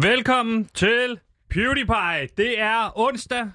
Velkommen til PewDiePie. Det er onsdag.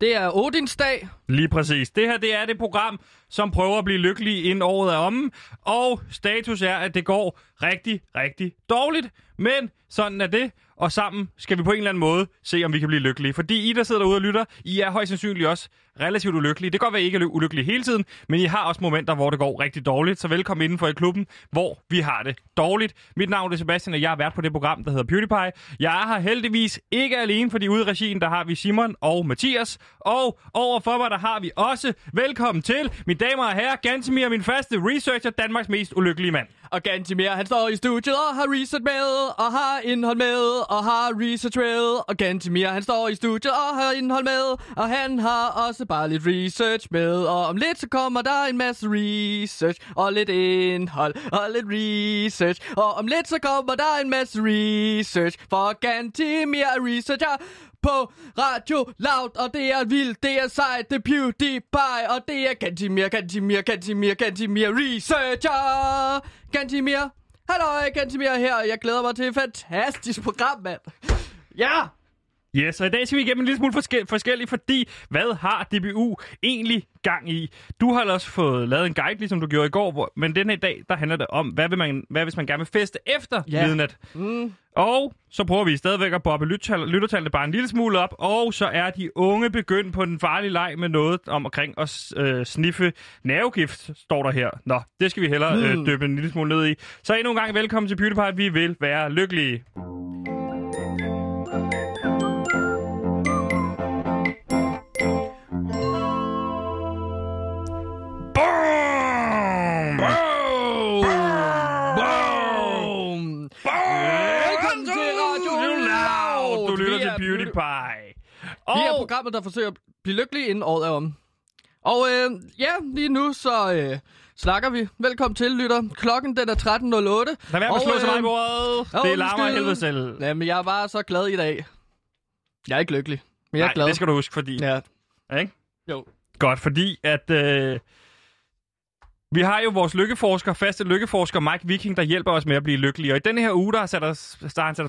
Det er Odinsdag. Lige præcis. Det her det er det program, som prøver at blive lykkelig inden året er omme. Og status er, at det går rigtig, rigtig dårligt. Men sådan er det. Og sammen skal vi på en eller anden måde se, om vi kan blive lykkelige. Fordi I, der sidder derude og lytter, I er højst sandsynligt også relativt ulykkelige. Det kan godt være, I ikke er ulykkelige hele tiden, men I har også momenter, hvor det går rigtig dårligt. Så velkommen indenfor i klubben, hvor vi har det dårligt. Mit navn er Sebastian, og jeg har været på det program, der hedder PewDiePie. Jeg er her heldigvis ikke alene, fordi ude i regien, der har vi Simon og Mathias. Og overfor mig, der har vi også velkommen til, mine damer og herrer, Gantimir, min faste researcher, Danmarks mest ulykkelige mand. Og Gantimir, han står i studiet og har research med, og har indhold med, og har research med. Og Gantimir, han står i studiet og har indhold med, og han har også bare lidt research med. Og om lidt, så kommer der en masse research, og lidt indhold, og lidt research. Og om lidt, så kommer der en masse research, for Gantimir er researcher på Radio Loud, og det er vildt, det er sejt, det er PewDiePie, og det er Gantimir researcher. Gantimir, halløj, Gantimir her, og jeg glæder mig til et fantastisk program, mand. Ja! Yes, og i dag skal vi igennem en lille smule forskelligt, fordi hvad har DBU egentlig gang i? Du har også fået lavet en guide, ligesom du gjorde i går, men den her dag, der handler det om, hvad hvis man gerne vil feste efter midnat? Mm. Og så prøver vi stadigvæk at boppe lyttertallene bare en lille smule op, og så er de unge begyndt på den farlige leg med noget omkring at sniffe nervegift, står der her. Nå, det skal vi hellere dyppe en lille smule ned i. Så endnu en gang velkommen til PewDiePie, vi vil være lykkelige. PewDiePie. Og vi er programmet, der forsøger at blive lykkelige inden året er om. Og ja, lige nu så snakker vi. Velkommen til, lytter. Klokken den er 13.08. Lad være med at slå så meget i bordet. Det larmer af helvede selv. Jamen, jeg er bare så glad i dag. Jeg er ikke lykkelig, men jeg er glad. Nej, det skal du huske, fordi... Ja. Ikke? Jo. Godt, fordi at... Vi har jo vores lykkeforsker, faste lykkeforsker Meik Wiking, der hjælper os med at blive lykkelige. Og i denne her uge, der har sat os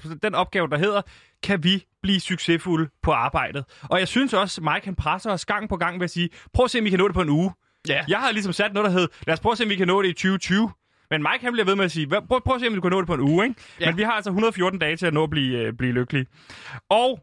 på den opgave, der hedder, kan vi blive succesfulde på arbejdet? Og jeg synes også, Mike han presser os gang på gang ved at sige, prøv at se, om vi kan nå det på en uge. Ja. Jeg har ligesom sat noget, der hed, lad os prøve at se, om vi kan nå det i 2020. Men Mike han bliver ved med at sige, prøv at se, om vi kan nå det på en uge. Ikke? Ja. Men vi har altså 114 dage til at nå at blive lykkelige. Og...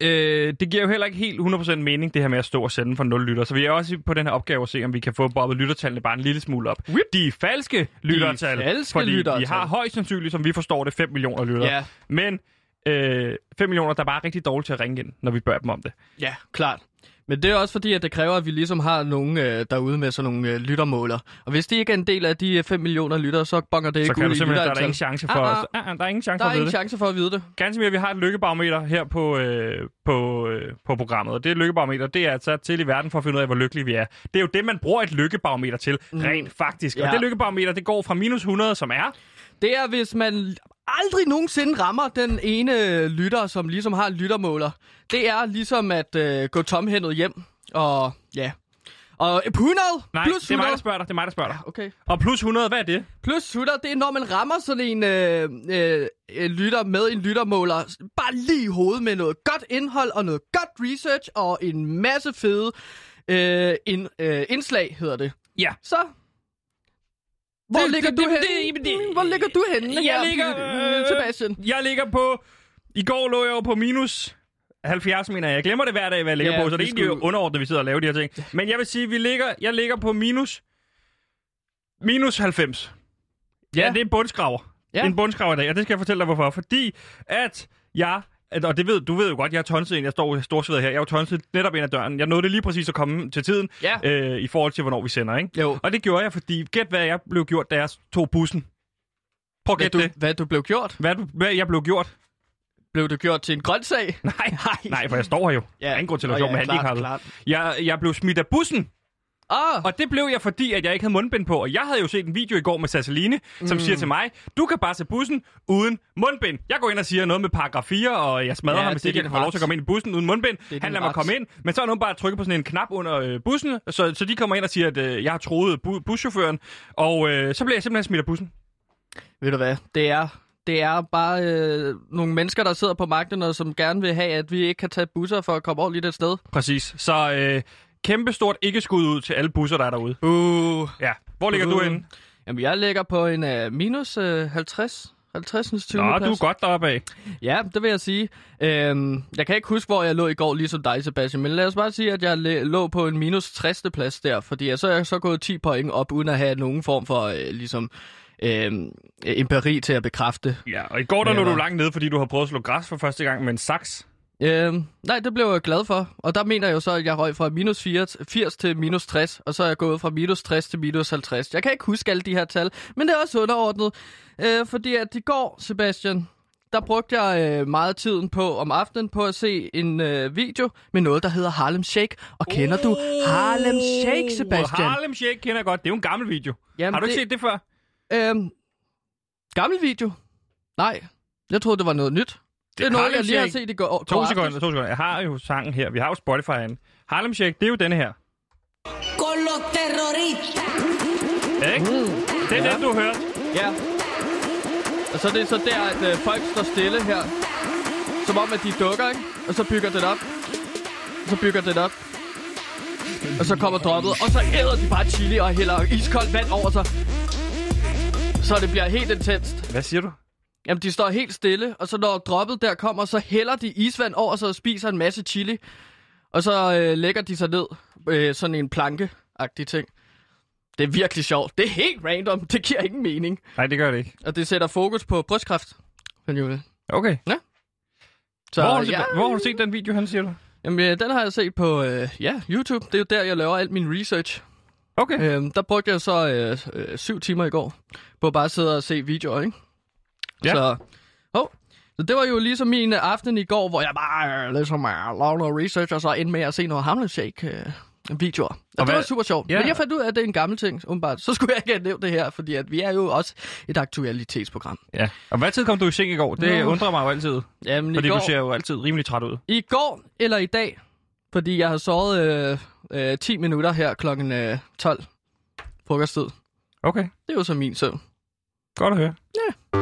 det giver jo heller ikke helt 100% mening, det her med at stå og sende for 0 lytter. Så vi er også på den her opgave at se, om vi kan få bobbet lyttertallene bare en lille smule op. De falske lyttertal, fordi vi har højst sandsynligt, som vi forstår det, 5 millioner lyttere. Ja. Men 5 millioner, der er bare rigtig dårligt til at ringe ind, når vi bør dem om det. Ja, klart. Men det er også fordi, at det kræver, at vi ligesom har nogen derude med sådan nogle lyttermåler. Og hvis det ikke er en del af de 5 millioner lyttere, så bonger det så ikke ud i lyttertal. Så kan du simpelthen, der er ingen chance for os. Der er ingen chance for at vide det. Der er ingen chance for at vide det. Ganske mere, vi har et lykkebarometer her på programmet. Og det lykkebarometer, det er altså til i verden for at finde ud af, hvor lykkelige vi er. Det er jo det, man bruger et lykkebarometer til, rent faktisk. Ja. Og det lykkebarometer, det går fra minus 100, som er... Det er, hvis man aldrig nogensinde rammer den ene lytter, som ligesom har en lyttermåler. Det er ligesom at gå tomhændet hjem. Og ja. Og 100 plus 100. Det er mig, der spørger dig. Okay. Og plus 100, hvad er det? Plus 100, det er, når man rammer sådan en lytter med en lyttermåler. Bare lige i hovedet med noget godt indhold og noget godt research og en masse fede indslag, hedder det. Ja. Så... Hvor ligger du henne? Hvor ligger du henne? Jeg ligger Sebastian. Jeg ligger på... I går lå jeg jo på minus 70, mener jeg. Jeg glemmer det hver dag, hvad jeg ligger på, så det er egentlig jo underordnet, vi sidder og laver de her ting. Men jeg vil sige, jeg ligger på minus 90. Ja, det er en bundskraver. Ja. En bundskraver i dag, og det skal jeg fortælle dig, hvorfor. Fordi at jeg... Og det du ved jo godt, jeg er tonset ind. Jeg står storsveder her. Jeg er jo tonset netop ind ad døren. Jeg nåede det lige præcis at komme til tiden, i forhold til, hvornår vi sender, ikke? Jo. Og det gjorde jeg, fordi gæt, hvad jeg blev gjort, da jeg tog bussen. Prøv at gætte det. Hvad du blev gjort? Hvad jeg blev gjort? Blev du gjort til en grøntsag? Nej, for jeg står her jo. Ja. Der er ingen grund til at stå med handicappet. Jeg blev smidt af bussen. Og det blev jeg, fordi at jeg ikke havde mundbind på. Og jeg havde jo set en video i går med Cecilia, som siger til mig, du kan bare se bussen uden mundbind. Jeg går ind og siger noget med paragraf 4, og jeg smadrer ham, hvis ikke jeg får lov til at komme ind i bussen uden mundbind. Han lader mig komme ind, men så er nogen bare trykket på sådan en knap under bussen, så de kommer ind og siger, at jeg har troet buschaufføren. Og så bliver jeg simpelthen smidt af bussen. Ved du hvad, det er... Det er bare nogle mennesker, der sidder på magten, og som gerne vil have, at vi ikke kan tage busser for at komme ordentligt et sted. Præcis. Så kæmpestort ikke-skud ud til alle busser, der er derude. Ja. Hvor ligger du inde? Jamen, jeg ligger på en minus 50. 50. Nå, plads. Du er godt deroppe af. Ja, det vil jeg sige. Jeg kan ikke huske, hvor jeg lå i går, ligesom dig, Sebastian. Men lad os bare sige, at jeg lå på en minus 60. plads der. Fordi jeg så er så gået 10 point op, uden at have nogen form for ligesom... empiri til at bekræfte. Ja, og i går der lå du langt nede, fordi du har prøvet at slå græs for første gang med en saks. Nej, det blev jeg glad for. Og der mener jeg jo så, at jeg røg fra minus 80 til minus 60, og så er jeg gået fra minus 60 til minus 50. Jeg kan ikke huske alle de her tal, men det er også underordnet. Fordi at i går, Sebastian, der brugte jeg meget tiden på om aftenen på at se en video med noget, der hedder Harlem Shake. Og kender du Harlem Shake, Sebastian? Harlem Shake kender jeg godt. Det er jo en gammel video. Jamen, har du ikke set det før? Gammel video? Nej, jeg troede, det var noget nyt. Det er noget, jeg lige har set i går. 2 sekunder. Jeg har jo sangen her. Vi har jo Spotify'en. Harlem Shake, det er jo denne her. Ikke? Det er den, du hørte. Ja. Og så det er så der, at folk står stille her. Som om, at de dukker, ikke? Og så bygger det op. Og så kommer droppet. Og så æder de bare chili og hælder iskoldt vand over sig. Så det bliver helt intenst. Hvad siger du? Jamen, de står helt stille, og så når droppet der kommer, så hælder de isvand over sig og spiser en masse chili. Og så lægger de sig ned. Sådan en planke-agtig ting. Det er virkelig sjovt. Det er helt random. Det giver ingen mening. Nej, det gør det ikke. Og det sætter fokus på brystkræft. Okay. Ja. Så, hvor har du set den video, han siger du? Jamen, den har jeg set på YouTube. Det er jo der, jeg laver alt min research. Okay. Der brugte jeg så 7 timer i går på at bare sidde og se videoer, ikke? Ja. Så det var jo ligesom min aften i går, hvor jeg bare ligesom lavede noget research, og så endte med at se noget Harlem Shake-videoer. Og det var super sjovt. Yeah. Men jeg fandt ud af, at det er en gammel ting, umiddelbart. Så skulle jeg ikke have nævnt det her, fordi at vi er jo også et aktualitetsprogram. Ja. Og hvad tid kom du i seng i går? Det undrer mig jo altid. Jamen, fordi du ser jo altid rimelig træt ud. I går eller i dag, fordi jeg har sovet... 10 minutter her klokken 12. Frokosttid. Okay. Det er jo så min søvn. Godt at høre. Ja.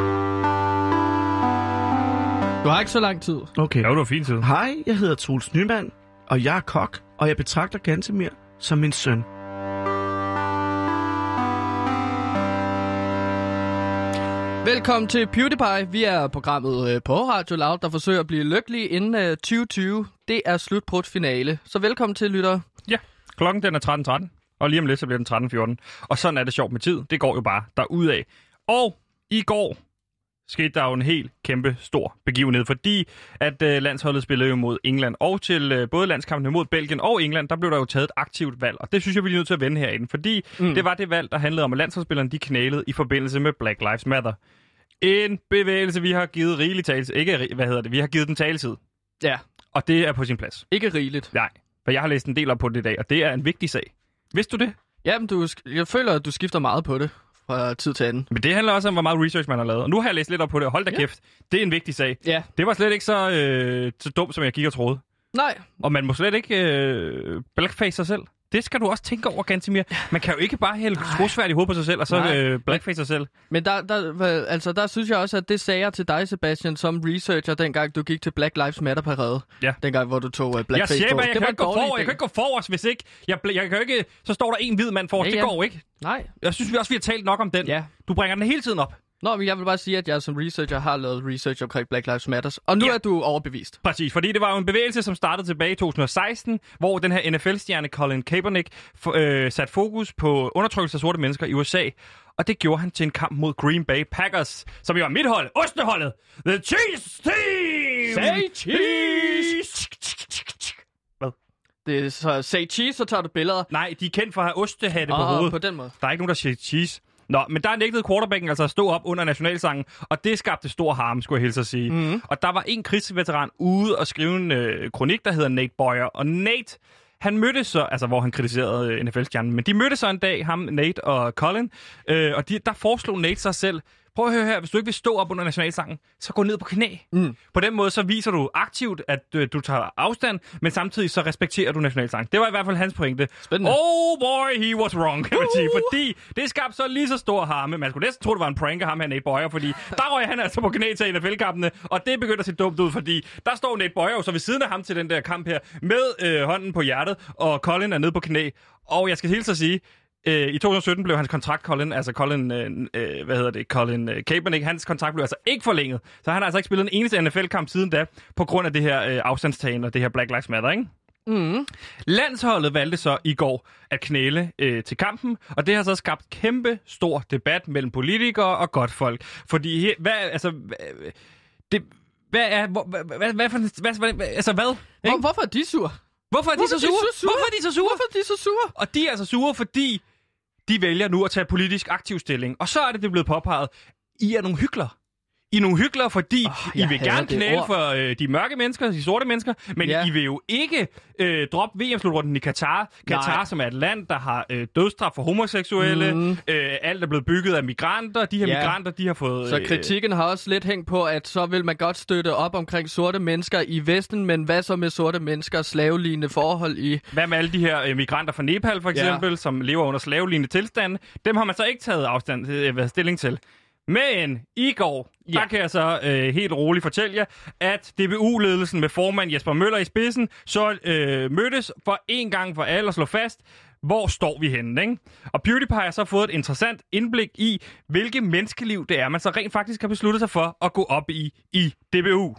Du har ikke så lang tid. Okay. Ja, det var fin tid. Hej, jeg hedder Troels Nyman, og jeg er kok, og jeg betragter Gantimir som min søn. Velkommen til PewDiePie. Vi er programmet på Radio Loud, der forsøger at blive lykkelige inden 2020. Det er slutprutfinale. Så velkommen til, lyttere. Ja, klokken den er 13.13, og lige om lidt så bliver den 13.14. Og sådan er det sjovt med tid. Det går jo bare derudad. Og i går skete der jo en helt kæmpe stor begivenhed, fordi at landsholdet spillede jo mod England. Og til både landskampene mod Belgien og England, der blev der jo taget et aktivt valg. Og det synes jeg, vi er nødt til at vende herinde, fordi det var det valg, der handlede om, at landsholdsspillerne de knælede i forbindelse med Black Lives Matter. En bevægelse, vi har givet rigelig taletid. Ikke, vi har givet den taletid. Ja. Og det er på sin plads. Ikke rigeligt. Nej, for jeg har læst en del op på det i dag, og det er en vigtig sag. Vidste du det? Jamen, jeg føler, at du skifter meget på det fra tid til anden. Men det handler også om, hvor meget research man har lavet. Og nu har jeg læst lidt op på det, og hold da kæft. Det er en vigtig sag. Ja. Det var slet ikke så dumt, som jeg gik og troede. Nej. Og man må slet ikke blackface sig selv. Det skal du også tænke over, Gantimir. Man kan jo ikke bare hælde trusværd i hovedet på sig selv, og så blackface sig selv. Men der synes jeg også, at det sagde jeg til dig, Sebastian, som researcher, dengang du gik til Black Lives Matter-parade. Ja. Dengang, hvor du tog blackface. Jeg siger, jeg kan ikke gå forrest, hvis ikke. Jeg kan ikke. Så står der en hvid mand forrest. Ja, det går ikke. Nej. Jeg synes vi har talt nok om den. Ja. Du bringer den hele tiden op. Nå, men jeg vil bare sige, at jeg som researcher har lavet research omkring Black Lives Matter, og nu er du overbevist. Præcis, fordi det var jo en bevægelse, som startede tilbage i 2016, hvor den her NFL-stjerne Colin Kaepernick satte fokus på undertrykkelse af sorte mennesker i USA, og det gjorde han til en kamp mod Green Bay Packers, som jo var mit hold, osteholdet, The Cheese Team! Say cheese! Hvad? Det er så, say cheese, så tager du billeder. Nej, de er kendt for at have ostehatte på hovedet. På den måde. Der er ikke nogen, der siger cheese. Nå, men der nægtede quarterbacken altså at stå op under nationalsangen, og det skabte stor harm, skulle jeg helst at sige. Mm-hmm. Og der var en krigsveteran ude og skrive en kronik, der hedder Nate Boyer. Og Nate, han mødte så, altså hvor han kritiserede NFL-stjernen, men de mødte så en dag, ham, Nate og Colin, og der foreslog Nate sig selv, prøv at høre her, hvis du ikke vil stå op under nationalsangen, så gå ned på knæ. Mm. På den måde så viser du aktivt, at du tager afstand, men samtidig så respekterer du nationalsangen. Det var i hvert fald hans pointe. Spændende. Oh boy, he was wrong, kan man sige. Fordi det skabte så lige så stor harme. Man skulle næsten tro, det var en prank af ham her, Nate Boyer, fordi der røg han altså på knæ til NFL-kampene, og det begyndte at se dumt ud, fordi der står Nate Boyer så ved siden af ham til den der kamp her, med hånden på hjertet, og Colin er nede på knæ. Og jeg skal hilse at sige, i 2017 blev hans kontrakt, Colin Kaepernick, hans kontrakt blev altså ikke forlænget. Så han har altså ikke spillet en eneste NFL-kamp siden da, på grund af det her afstandstagen og det her Black Lives Matter, ikke? Mm. Landsholdet valgte så i går at knæle til kampen, og det har så skabt kæmpe stor debat mellem politikere og godtfolk. Fordi her, Hvorfor er de sure? Hvorfor er de så sure? Og de er altså sure, fordi de vælger nu at tage politisk aktiv stilling. Og så er det blevet påpeget, I er nogle hyklere. I er nogle hyklere, fordi I vil gerne knæle for de mørke mennesker, de sorte mennesker, men I vil jo ikke droppe VM-slutrunden i Katar. Katar, som er et land, der har dødsstraf for homoseksuelle, alt er blevet bygget af migranter, de her migranter, de har fået... Så kritikken har også lidt hængt på, at så vil man godt støtte op omkring sorte mennesker i Vesten, men hvad så med sorte menneskers slavelignende forhold i... Hvad med alle de her migranter fra Nepal, for eksempel, som lever under slavelignende tilstande? Dem har man så ikke taget afstand, stilling til. Men i går, der kan jeg så helt roligt fortælle jer, at DBU-ledelsen med formand Jesper Møller i spidsen, så mødtes for en gang for alle og slå fast, hvor står vi henne, ikke? Og PewDiePie har så fået et interessant indblik i, hvilke menneskeliv det er, man så rent faktisk har besluttet sig for at gå op i DBU.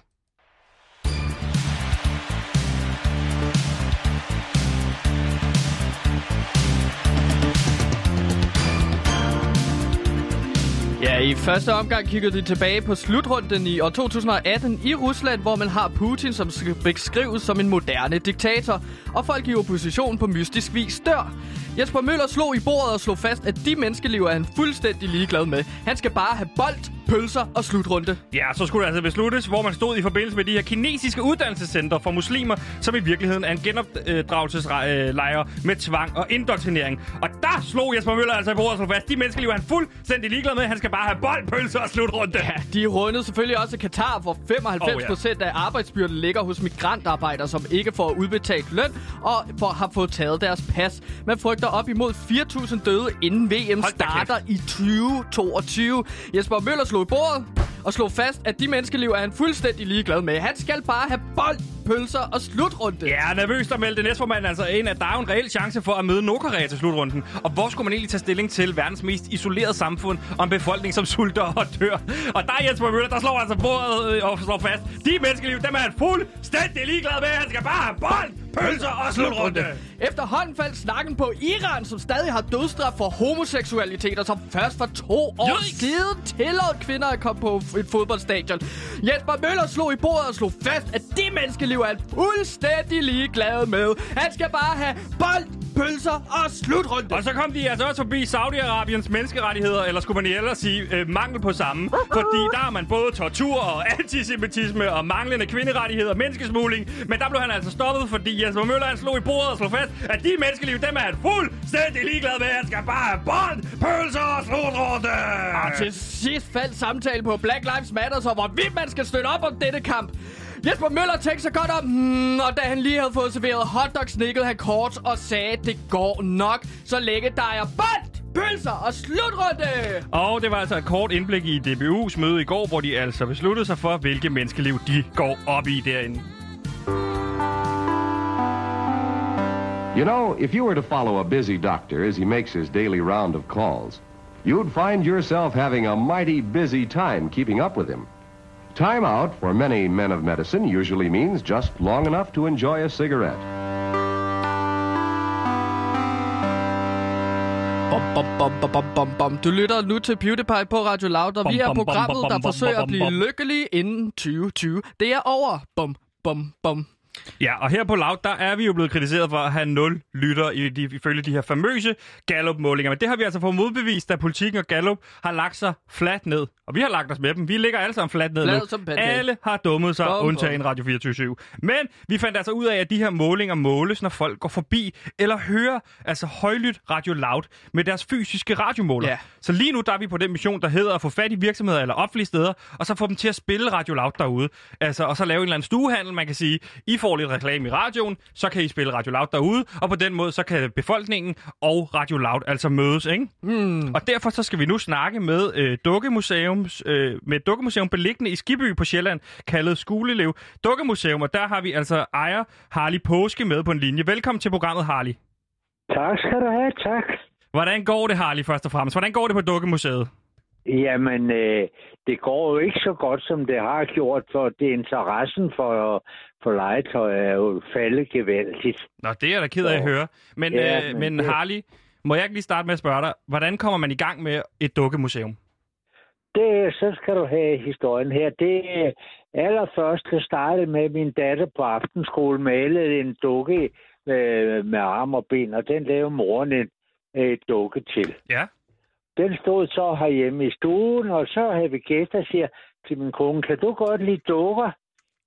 Ja, i første omgang kiggede de tilbage på slutrunden i år 2018 i Rusland, hvor man har Putin, som beskrives som en moderne diktator, og folk i opposition på mystisk vis dør. Jesper Møller slog i bordet og slog fast, at de menneskeliv er han fuldstændig ligeglad med. Han skal bare have bold, pølser og slutrunde. Ja, så skulle det altså besluttes, hvor man stod i forbindelse med de her kinesiske uddannelsescenter for muslimer, som i virkeligheden er en genopdragelseslejre med tvang og indoktrinering. Og der slog Jesper Møller altså i bordet og slog fast, de menneskeliv er han fuldstændig ligeglad med. Han skal bare have bold, pølser og slutrunde. Ja, de rundede selvfølgelig også Katar, hvor 95% af arbejdsbyrden ligger hos migrantarbejdere, som ikke får udbetalt løn og har fået taget deres pas. Man frygter op imod 4.000 døde, inden VM starter i 2022. Jesper Møller slog i bordet og slog fast, at de menneskeliv er han fuldstændig ligeglad med. Han skal bare have bold, pølser og slutrunde. Ja, nervøst at melde næstformanden altså ind, at der er en reel chance for at møde Nordkorea til slutrunden. Og hvor skulle man egentlig tage stilling til verdens mest isolerede samfund og en befolkning, som sulter og dør? Og der er Jesper Møller, der slår altså bordet og slår fast. De menneskeliv, dem er han fuldstændig ligeglad med. Han skal bare have bold, pølser og slutrunde. Efterhånden faldt snakken på Iran, som stadig har dødsstraf for homoseksualitet, og som først for 2 år siden tillod kvinder at komme på et fodboldstadion. Jesper Møller slog i bordet og slog fast, at de menneskeliv er han fuldstændig ligeglade med. Han skal bare have bold, pølser og slutrunde. Og så kom de altså også forbi Saudi-Arabiens menneskerettigheder, eller skulle man ellers sige mangel på samme. Fordi der har man både tortur og antisemitisme og manglende kvinderettigheder og menneskesmugling. Men der blev han altså stoppet, fordi Jesper Møller han slog i bordet og slog fast, at de menneskeliv, dem er han fuldstændig ligeglad med. Han skal bare have bold, pølser og slutrunde. Og til sidst faldt samtalen på Black Lives Matter, så hvorvidt man skal støtte op om denne kamp. Jesper Møller tænkte sig godt om, og da han lige havde fået serveret hotdogs, nikkede han kort og sagde, det går nok, så længe der er bold, pølser og slutrunde. Og det var altså et kort indblik i DBU's møde i går, hvor de altså besluttede sig for, hvilke menneskeliv de går op i derinde. You know, if you were to follow a busy doctor as he makes his daily round of calls, you'd find yourself having a mighty busy time keeping up with him. Time out for many men of medicine usually means just long enough to enjoy a cigarette. Du lytter nu til PewDiePie på Radio Loud, og vi er programmet, der forsøger at blive lykkelige inden 2020. Det er over. Ja, og her på Loud, der er vi jo blevet kritiseret for at have 0 lytter ifølge de her famøse Gallup-målinger. Men det har vi altså fået modbevist, da Politikken og Gallup har lagt sig fladt ned. Og vi har lagt os med dem. Vi ligger alle sammen fladt ned nu. Alle har dummet sig, undtagen Radio 24/7. Men vi fandt altså ud af, at de her målinger måles, når folk går forbi eller hører altså højlydt Radio Loud med deres fysiske radiomåler. Ja. Så lige nu der er vi på den mission, der hedder at få fat i virksomheder eller offentlige steder, og så få dem til at spille Radio Loud derude. Altså, og så lave en eller anden stuehandel, man kan sige, I får lidt reklame i radioen, så kan I spille Radio Loud derude, og på den måde, så kan befolkningen og Radio Loud altså mødes, ikke? Mm. Og derfor så skal vi nu snakke med et dukkemuseum beliggende i Skibby på Sjælland, kaldet Skolelev Dukkemuseum, og der har vi altså ejer Harley Påske med på en linje. Velkommen til programmet, Harley. Tak skal du have, tak. Hvordan går det, Harley, først og fremmest? Hvordan går det på Dukkemuseet? Jamen, det går jo ikke så godt, som det har gjort, for det interessen for legetøj er jo faldet gevaldigt. Nå, det er jeg da ked af at høre. Men, ja, men Harley, må jeg ikke lige starte med at spørge dig, hvordan kommer man i gang med et dukkemuseum? Så skal du have historien her. Det allerførst startede med, min datter på aftenskole malede en dukke med arm og ben, og den lavede moren et dukke til. Ja. Den stod så herhjemme i stuen, og så havde vi gæster, og siger til min kone, kan du godt lide dukker?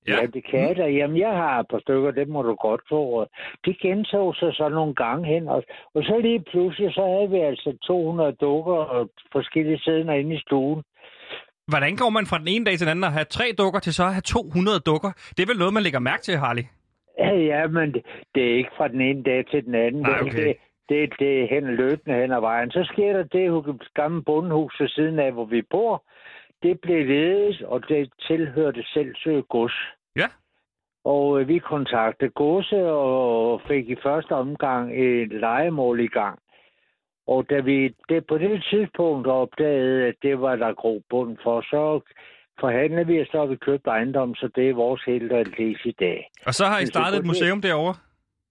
Ja, det kan jeg. Jamen, jeg har et par stykker, det må du godt få. De gentog sig så nogle gange hen. Og så lige pludselig, så havde vi altså 200 dukker og forskellige sider inde i stuen. Hvordan går man fra den ene dag til den anden at have 3 dukker til så at have 200 dukker? Det er vel noget, man lægger mærke til, Harley? Ja, men det er ikke fra den ene dag til den anden. Nej, okay. Det er løbende hen ad vejen. Så sker der det gamle bondehus ved siden af, hvor vi bor. Det blev ledet, og det tilhørte Selvsø Gods. Ja. Og vi kontaktede godset og fik i første omgang et lejemål i gang. Og da vi på det tidspunkt opdagede, at det var der grobund for, så forhandlede vi, og så har vi købt ejendom, så det er vores helt aldeles i dag. Og så har I startet et museum derovre?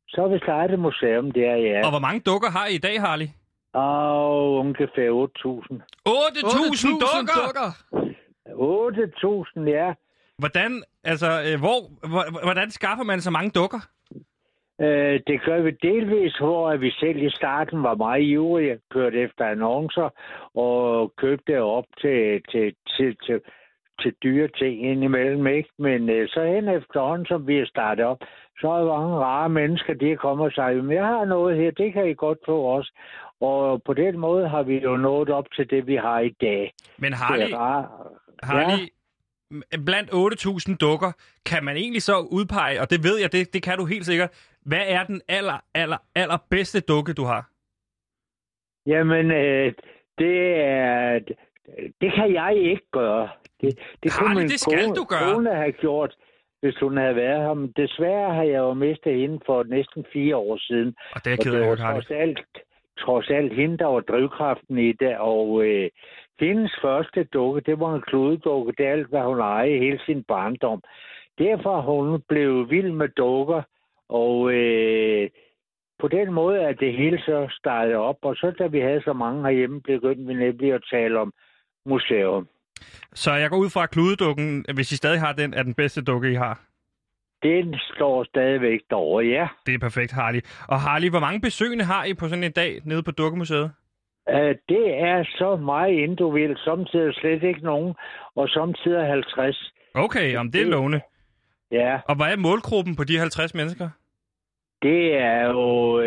Så har vi startet et museum der, ja. Og hvor mange dukker har I i dag, Harley? Og ungefær 8.000. 8.000 dukker? 8.000, ja. Hvordan, altså, hvordan skaffer man så mange dukker? Det gør vi delvis, hvor vi selv i starten var meget ivrige, kørte efter annoncer og købte op til dyre ting indimellem, ikke? Men så hen efterhånden, som vi har startet op, så er der mange rare mennesker, der kommer og siger, men jeg har noget her, det kan I godt få også. Og på den måde har vi jo nået op til det, vi har i dag. Men Harley, blandt 8.000 dukker, kan man egentlig så udpege, og det ved jeg, det kan du helt sikkert, hvad er den aller bedste dukke, du har? Jamen, det kan jeg ikke gøre. Det Harley, kunne det skal du gøre. Kone have gjort, hvis hun havde været her. Men desværre har jeg jo mistet hende for næsten 4 år siden. Og det er ked af, Harley. Trods alt hende, der var drivkraften i det, og hendes første dukke, det var en kludedukke, det er alt, hvad hun ejede hele sin barndom. Derfor hun blev vild med dukker, og på den måde er det hele så startet op, og så da vi havde så mange herhjemme, begyndte vi nemlig at tale om museum. Så jeg går ud fra, at kludedukken, hvis I stadig har den, er den bedste dukke, I har? Den står stadigvæk derovre, ja. Det er perfekt, Harley. Og Harley, hvor mange besøgende har I på sådan en dag nede på Dukkemuseet? Det er så meget individuelt. Samtidig slet ikke nogen, og samtidig 50. Okay, jamen det er lovende. Ja. Og hvad er målgruppen på de 50 mennesker? Det er jo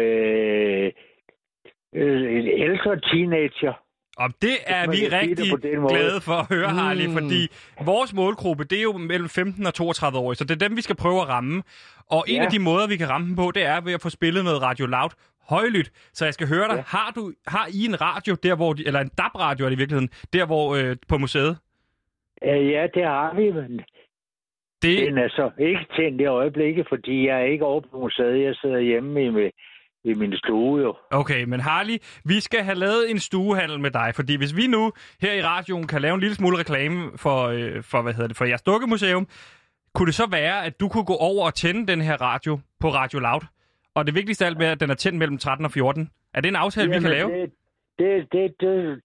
en ældre teenager. Og det er vi rigtig glade for at høre, Harley, fordi vores målgruppe, det er jo mellem 15 og 32 år, så det er dem, vi skal prøve at ramme. Og en af de måder, vi kan ramme dem på, det er ved at få spillet noget Radio Loud højlydt. Så jeg skal høre dig, har I en radio, der hvor eller en DAB-radio er det i virkeligheden, der hvor på museet? Ja, det har vi, men den er så ikke tændt i øjeblikket, fordi jeg er ikke over på museet, jeg sidder hjemme i min stue, jo. Okay, men Harley, vi skal have lavet en stuehandel med dig, fordi hvis vi nu her i radioen kan lave en lille smule reklame for jeres dukkemuseum, kunne det så være, at du kunne gå over og tænde den her radio på Radio Loud? Og det vigtigste af alt er, at den er tændt mellem 13 og 14. Er det en aftale, vi kan lave? Det,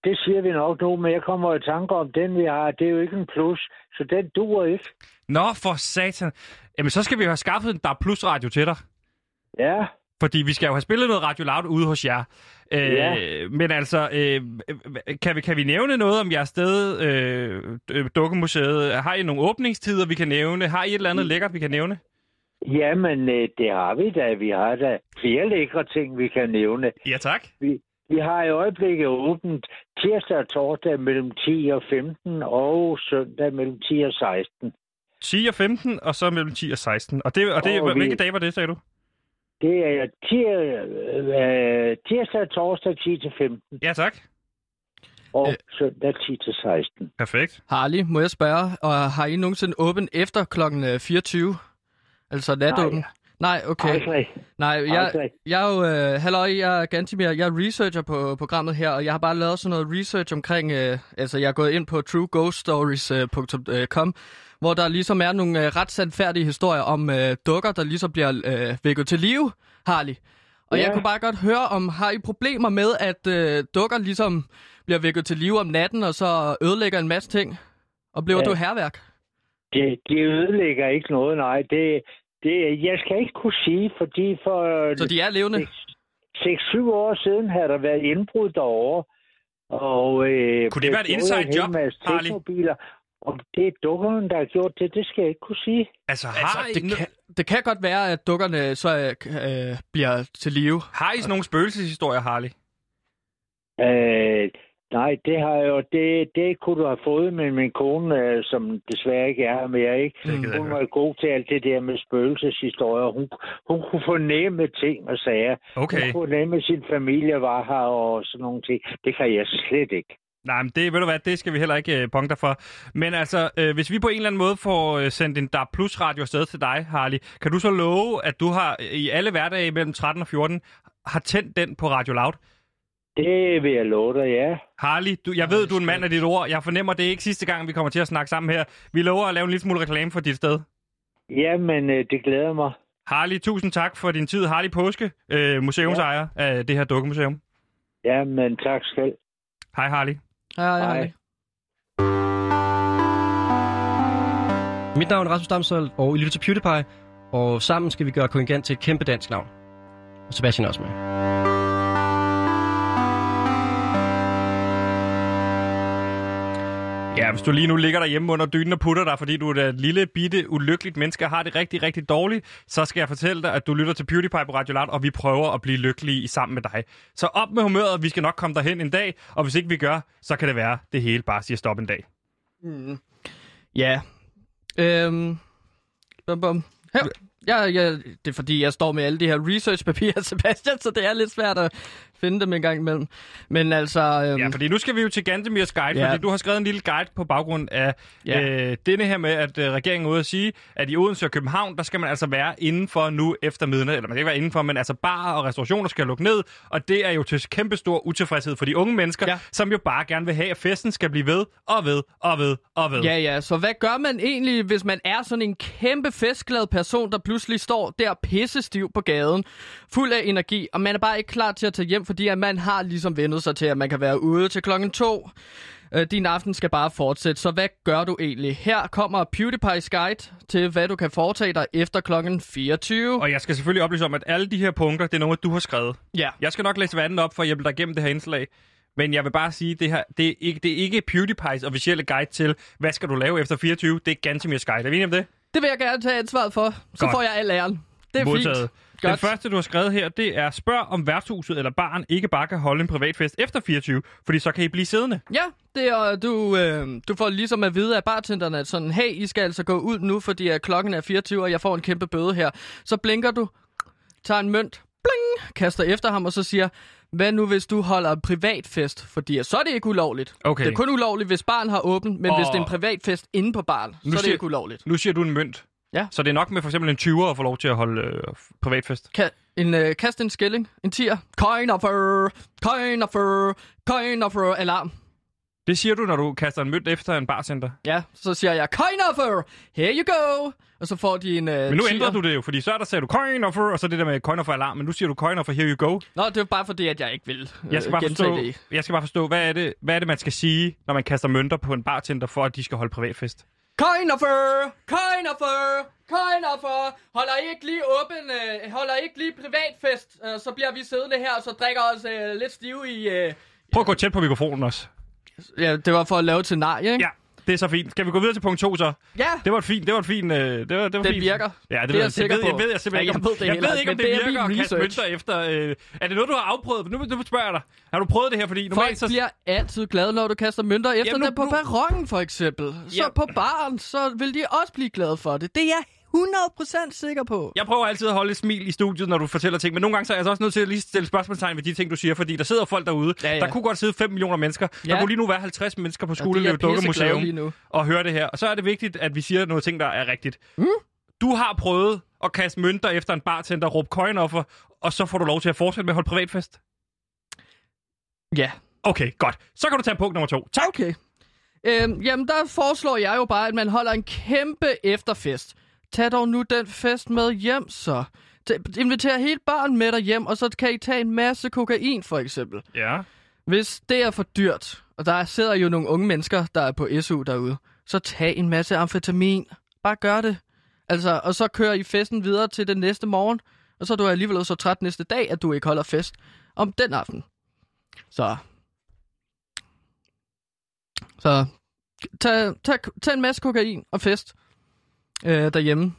Det siger vi nok nu, men jeg kommer i tanker om den, vi har. Det er jo ikke en plus, så den duer ikke. Nå, for satan. Jamen, så skal vi jo have skaffet en DAB Plus-radio til dig. Ja. Fordi vi skal jo have spillet noget Radio Loud ude hos jer. Ja. Men altså, kan vi nævne noget om jeres sted, Dukkemuseet? Har I nogle åbningstider, vi kan nævne? Har I et eller andet lækkert, vi kan nævne? Jamen, det har vi da. Vi har da flere lækre ting, vi kan nævne. Ja, tak. Vi har i øjeblikket åbent tirsdag og torsdag mellem 10 og 15, og søndag mellem 10 og 16. 10 og 15, og så mellem 10 og 16. Og hvilke dage var det, sagde du? Det er tirsdag og torsdag 10 til 15. Ja, tak. Og søndag 10 til 16. Perfekt. Harley, må jeg spørge, og har I nogensinde åbent efter klokken 24? Altså natåben? Nej, okay. Aldrig. Nej, jeg er jo... halløj, jeg er Gantimir. Jeg er researcher på programmet her, og jeg har bare lavet sådan noget research omkring... altså, jeg er gået ind på trueghoststories.com, hvor der ligesom er nogle ret sandfærdige historier om dukker, der ligesom bliver vækket til live, Harley. Og jeg kunne bare godt høre, om har I problemer med, at dukker ligesom bliver vækket til live om natten, og så ødelægger en masse ting? Og bliver du hærværk? De ødelægger ikke noget, nej. Jeg skal ikke kunne sige, fordi for... Så de er levende? 6-7 år siden havde der været indbrud derovre. Og, kunne det være et inside job, Harley? Om det er dukkerne, der har gjort det, det skal jeg ikke kunne sige. Altså, det kan godt være, at dukkerne så bliver til live. Har I sådan nogle spøgelseshistorier, Harley? Nej, det har jeg jo. Det kunne du have fået med min kone, som desværre ikke er her mere, ikke? Hun var god til alt det der med spøgelseshistorier. Hun kunne fornemme ting og sager. Okay. Hun kunne fornemme, at sin familie var her og sådan nogle ting. Det kan jeg slet ikke. Nej, men det, ved du hvad, det skal vi heller ikke punkte dig for. Men altså, hvis vi på en eller anden måde får sendt en DAB Plus-radio afsted til dig, Harley, kan du så love, at du har i alle hverdage mellem 13 og 14 har tændt den på Radio Loud? Det vil jeg love dig, ja. Harley, jeg ved, du er en mand af dit ord. Jeg fornemmer, det er ikke sidste gang, vi kommer til at snakke sammen her. Vi lover at lave en lille smule reklame for dit sted. Jamen, det glæder mig. Harley, tusind tak for din tid. Harley Påske, museumsejer af det her dukkemuseum. Jamen, tak skal. Hej, Harley. Hej. Mit navn er Rasmus Damsvold, og I lytter til PewDiePie, og sammen skal vi gøre Kongen til et kæmpe dansk navn. Og Sebastian også med. Ja, hvis du lige nu ligger derhjemme under dynen og putter dig, fordi du er et lille, bitte, ulykkeligt menneske og har det rigtig, rigtig dårligt, så skal jeg fortælle dig, at du lytter til PewDiePie på Radio Loud, og vi prøver at blive lykkelige sammen med dig. Så op med humøret, vi skal nok komme derhen en dag, og hvis ikke vi gør, så kan det være, det hele bare siger stop en dag. Ja. Ja, det er fordi, jeg står med alle de her researchpapirer, Sebastian, så det er lidt svært at finde dem en gang imellem. Men altså... Ja, fordi nu skal vi jo til Gantemirs guide, fordi du har skrevet en lille guide på baggrund af denne her med, at regeringen er ude at sige, at i Odense og København, der skal man altså være indenfor nu efter midnat. Eller man kan ikke være indenfor, men altså barer og restaurationer skal lukke ned, og det er jo til kæmpe stor utilfredshed for de unge mennesker, som jo bare gerne vil have, at festen skal blive ved og ved og ved og ved. Ja, så hvad gør man egentlig, hvis man er sådan en kæmpe festglad person, der pludselig står der pissestiv på gaden, fuld af energi, og man er bare ikke klar til at tage hjem, fordi at man har ligesom vendet sig til, at man kan være ude til klokken 2. Din aften skal bare fortsætte, så hvad gør du egentlig? Her kommer PewDiePie's guide til, hvad du kan foretage dig efter klokken 24. Og jeg skal selvfølgelig oplyse om, at alle de her punkter, det er noget, du har skrevet. Ja. Jeg skal nok læse vandet op for at hjælpe dig igennem det her indslag. Men jeg vil bare sige, at det her det er ikke PewDiePie's officielle guide til, hvad skal du lave efter 24. Det er Gantemirs guide. Er vi enige om det? Det vil jeg gerne tage ansvaret for. Så får jeg al æren. Det er modtaget. Fint. Godt. Den første, du har skrevet her, det er, spørg om værtshuset eller baren ikke bare kan holde en privatfest efter 24, fordi så kan I blive siddende. Ja, det er, du får ligesom at vide af bartenderne, at sådan, hey, I skal altså gå ud nu, fordi klokken er 24, og jeg får en kæmpe bøde her. Så blinker du, tager en mønt, bling, kaster efter ham, og så siger, hvad nu, hvis du holder en privatfest? Fordi så er det ikke ulovligt. Okay. Det er kun ulovligt, hvis baren har åbent, men hvis det er en privatfest inde på baren, så er det ikke ulovligt. Nu siger du en mønt. Ja. Så det er nok med for eksempel en 20'er at få lov til at holde privatfest? Kast en skilling, en tier. Coin offer, alarm. Det siger du, når du kaster en mønt efter en barcenter. Ja, så siger jeg, coin offer, here you go. Og så får de en men nu ændrer du det jo, fordi så der sagde du coin offer, og så det der med coin offer alarm, men nu siger du coin offer, here you go. Nå, det er bare fordi, at jeg ikke vil Jeg skal bare forstå, hvad er det, man skal sige, når man kaster mønter på en barcenter, for at de skal holde privatfest? Coin offer, coin offer, coin offer, holder ikke lige privatfest, så bliver vi siddende her, og så drikker os lidt stive i... Prøv at gå tæt på mikrofonen også. Ja, det var for at lave til nej, ikke? Ja, det er så fint. Skal vi gå videre til punkt 2 så? Ja. Det var fint. Virker. Ja, det er sikkert. Jeg ved simpelthen ikke. Jeg ved ikke om det virker at kaste mønter efter. Er det noget du har afprøvet? Nu spørger jeg dig. Har du prøvet det her, fordi normalt så bliver altid glade, når du kaster mønter efter. Jamen, dem på perronen for eksempel. Så på baren, så vil de også blive glade for det. Det er jeg 100% sikker på. Jeg prøver altid at holde et smil i studiet, når du fortæller ting, men nogle gange så er jeg også nødt til at lige stille spørgsmålstegn ved de ting, du siger, fordi der sidder folk derude. Ja. Der kunne godt sidde 5 millioner mennesker. Ja. Der kunne lige nu være 50 mennesker på Skolelev Dukkemuseum og høre det her. Og så er det vigtigt, at vi siger noget ting, der er rigtigt. Mm? Du har prøvet at kaste mønter efter en bartender, råbe coin offer, og så får du lov til at fortsætte med at holde privatfest? Ja. Okay, godt. Så kan du tage punkt nummer 2. Tak. Okay. Jamen, der foreslår jeg jo bare, at man holder en kæmpe efterfest. Tag dog nu den fest med hjem, så. Inviter hele barn med dig hjem, og så kan I tage en masse kokain, for eksempel. Ja. Hvis det er for dyrt, og der sidder jo nogle unge mennesker, der er på SU derude, så tag en masse amfetamin. Bare gør det. Altså, og så kører I festen videre til den næste morgen, og så er du alligevel så træt næste dag, at du ikke holder fest om den aften. Så tag en masse kokain og fest. Derhjemme.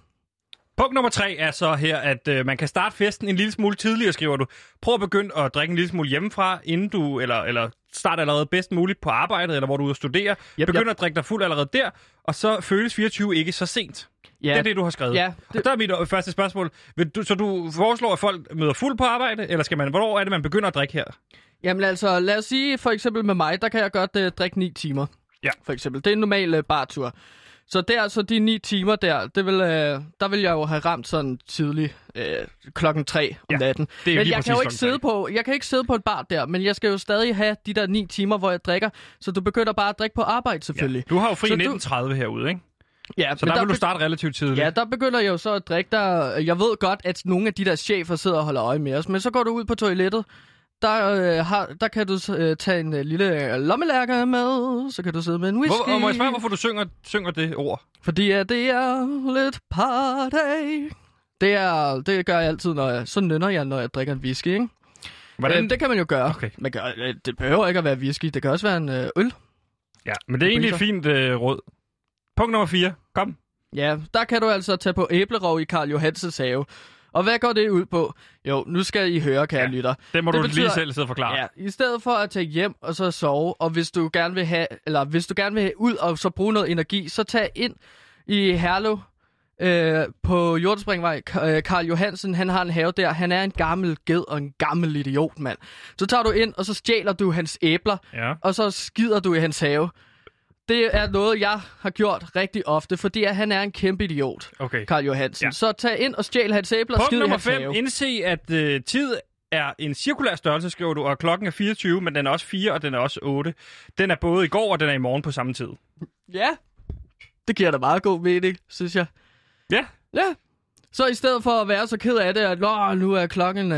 Punkt nummer 3 er så her, at man kan starte festen en lille smule tidligere, skriver du. Prøv at begynde at drikke en lille smule hjemmefra, inden du, eller start allerede bedst muligt på arbejdet, eller hvor du er ude og studere. Begynd at drikke dig fuld allerede der, og så føles 24 ikke så sent. Ja. Det er det, du har skrevet. Ja, det... Og der er mit første spørgsmål. Så du foreslår, at folk møder fuld på arbejde, eller skal man, hvornår er det, man begynder at drikke her? Jamen altså, lad os sige for eksempel med mig, der kan jeg godt drikke 9 timer. Ja. For eksempel. Det er en normal bartur. Så der, så de 9 timer der, det vil, der vil jeg jo have ramt sådan tidlig klokken 3 om natten. Det er men jeg kan jo ikke sidde på, et bar der, men jeg skal jo stadig have de der 9 timer, hvor jeg drikker. Så du begynder bare at drikke på arbejde selvfølgelig. Ja. Du har jo fri 19.30 herude, ikke? Ja, så der vil du starte relativt tidligt. Ja, der begynder jeg jo så at drikke der. Jeg ved godt, at nogle af de der chefer sidder og holder øje med os, men så går du ud på toilettet. Der kan du tage en lille lommelærker med, så kan du sidde med en whisky. Må jeg spørge, hvorfor du synger det ord? Fordi det er lidt party. Det gør jeg altid, når jeg drikker en whisky, ikke? Det kan man jo gøre. Okay. Det behøver ikke at være whisky, det kan også være en øl. Ja, men det er egentlig et fint råd. Punkt nummer 4, kom. Ja, der kan du altså tage på æblerov i Karl Johansens have. Og hvad går det ud på? Jo, nu skal I høre, kære lytter. Det må du lige selv sidde og forklare. Ja, i stedet for at tage hjem og så sove, og hvis du gerne vil ud og så bruge noget energi, så tag ind i Herlev på Hjortespringvej. Karl Johansen, han har en have der. Han er en gammel ged og en gammel idiot, mand. Så tager du ind, og så stjæler du hans æbler, og så skider du i hans have. Det er noget, jeg har gjort rigtig ofte, fordi han er en kæmpe idiot, Carl Johansen. Ja. Så tag ind og stjæl hans æbler og skid i hans have. Punkt nummer 5. Indse, at tid er en cirkulær størrelse, skriver du, og klokken er 24, men den er også 4, og den er også 8. Den er både i går, og den er i morgen på samme tid. Ja, det giver da meget god mening, synes jeg. Ja. Så i stedet for at være så ked af det, at nu er klokken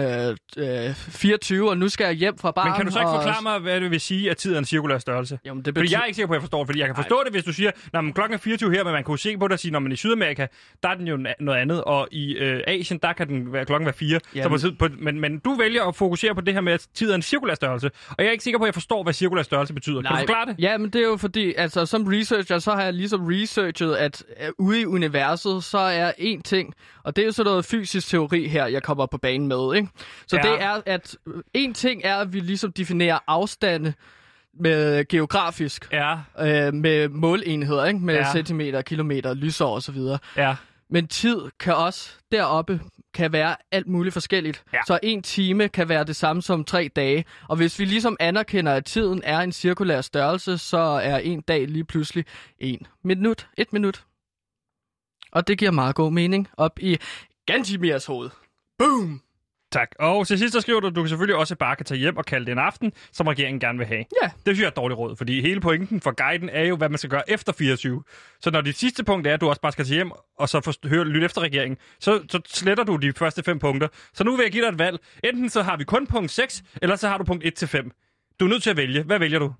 24, og nu skal jeg hjem fra baren. Men kan du så ikke forklare mig, hvad det vil sige, at tid er en cirkulær størrelse? Jamen, det fordi jeg er ikke sikker på, at jeg forstår det, fordi jeg kan forstå det, hvis du siger, at klokken er 24 her, men man kan jo se på det og sige, at i Sydamerika, der er den jo noget andet, og i Asien, der kan klokken være 4. Men du vælger at fokusere på det her med, at tid er en cirkulær størrelse, og jeg er ikke sikker på, at jeg forstår, hvad cirkulær størrelse betyder. Nej. Kan du forklare det? Ja, men det er jo fordi, altså som researcher, så har jeg ligesom researchet, at ude i universet, så er én ting. Og det er jo sådan noget fysisk teori her, jeg kommer på banen med, ikke? Så det er, at en ting er, at vi ligesom definerer afstande med geografisk, med målenheder, ikke? Med centimeter, kilometer, lysår og så videre. Ja. Men tid kan også deroppe kan være alt muligt forskelligt. Ja. Så en time kan være det samme som 3 dage. Og hvis vi ligesom anerkender, at tiden er en cirkulær størrelse, så er en dag lige pludselig 1 minut. 1 minut. Og det giver meget god mening op i Gantimirs hoved. Boom! Tak. Og til sidst skriver du, at du selvfølgelig også bare kan tage hjem og kalde det en aften, som regeringen gerne vil have. Ja. Det synes jeg er et dårligt råd, fordi hele pointen for guiden er jo, hvad man skal gøre efter 24. Så når dit sidste punkt er, at du også bare skal tage hjem og så lytte efter regeringen, så sletter du de første 5 punkter. Så nu vil jeg give dig et valg. Enten så har vi kun punkt 6, eller så har du punkt 1-5. Du er nødt til at vælge. Hvad vælger du?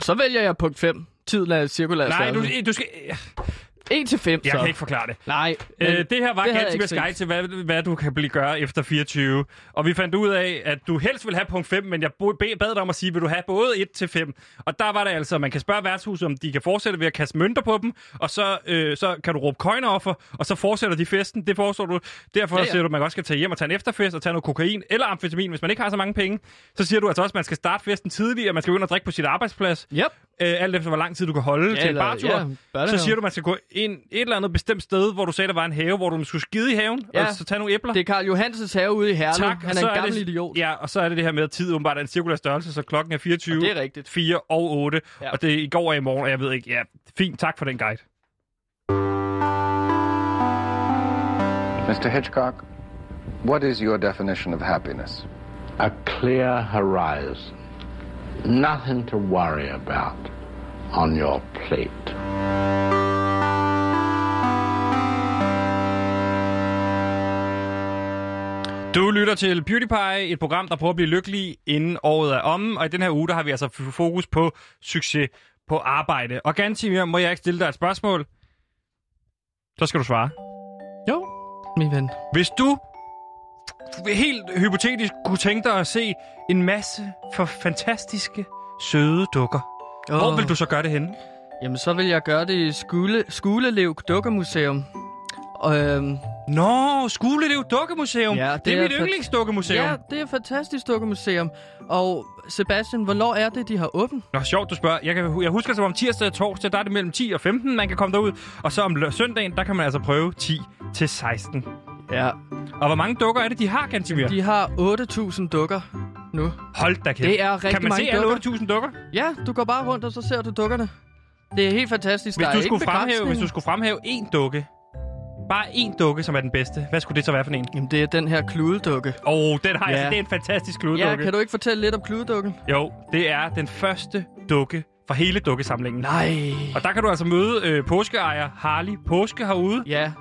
Så vælger jeg punkt 5. Tid lader cirkulær. Nej, du skal... 1-5, jeg så. Kan ikke forklare det. Nej. Det her var Gantimers guide til, hvad du kan gøre efter 24. Og vi fandt ud af, at du helst vil have punkt 5, men jeg bad dig om at sige, vil du have både 1-5? Og der var det altså, at man kan spørge værtshuset, om de kan fortsætte ved at kaste mønter på dem, og så kan du råbe coin-offer, og så fortsætter de festen. Det forstår du. Derfor siger du, at man også skal tage hjem og tage en efterfest, og tage noget kokain eller amfetamin, hvis man ikke har så mange penge. Så siger du altså også, at man skal starte festen tidligere, og man skal begynde at drikke på sit arbejdsplads. Yep. Alt efter, hvor lang tid du kan holde til en bartur. Ja, så siger du, man skal gå ind et eller andet bestemt sted, hvor du sagde, der var en have, hvor du skulle skide i haven, og så tage nogle æbler. Det er Karl Johansens have ude i Herlev. Tak, han er en gammel idiot. Ja, og så er det det her med, at tid åbenbart er en cirkulær størrelse, så klokken er 24, og det er rigtigt. 4 og 8, ja. Og det er i går og i morgen, og jeg ved ikke. Ja, fint. Tak for den guide. Mr. Hitchcock, what is your definition of happiness? A clear horizon. Nothing to worry about on your plate. Du lytter til PewDiePie, et program, der prøver at blive lykkelig inden året er omme. Og i den her uge, der har vi altså fokus på succes på arbejde. Og Gantimir, må jeg ikke stille dig et spørgsmål? Så skal du svare. Jo, min ven. Hvis du helt hypotetisk kunne tænke dig at se en masse for fantastiske, søde dukker, hvor vil du så gøre det henne? Jamen, så vil jeg gøre det i Skolelev Dukkemuseum. Skolelev Dukkemuseum. Ja, det er mit yndlingsdukkemuseum. Ja, det er et fantastisk dukkemuseum. Og Sebastian, hvornår er det, de har åbent? Nå, sjovt, du spørger. Jeg husker, som om tirsdag og torsdag, der er det mellem 10 og 15, man kan komme derud. Og så om søndagen, der kan man altså prøve 10-16. Ja. Og hvor mange dukker er det, de har, Gantimir? De har 8.000 dukker nu. Hold da kæft. Det er rigtig mange dukker. Kan man se alle 8.000 dukker? Ja, du går bare rundt, og så ser du dukkerne. Det er helt fantastisk. Hvis du skulle fremhæve én dukke, bare én dukke, som er den bedste. Hvad skulle det så være for en? Jamen, det er den her kludedukke. Den har jeg. Ja. Det er en fantastisk kludedukke. Ja, kan du ikke fortælle lidt om kludedukken? Jo, det er den første dukke fra hele dukkesamlingen. Nej. Og der kan du altså møde påskeejer Harley Påske herude. Ja.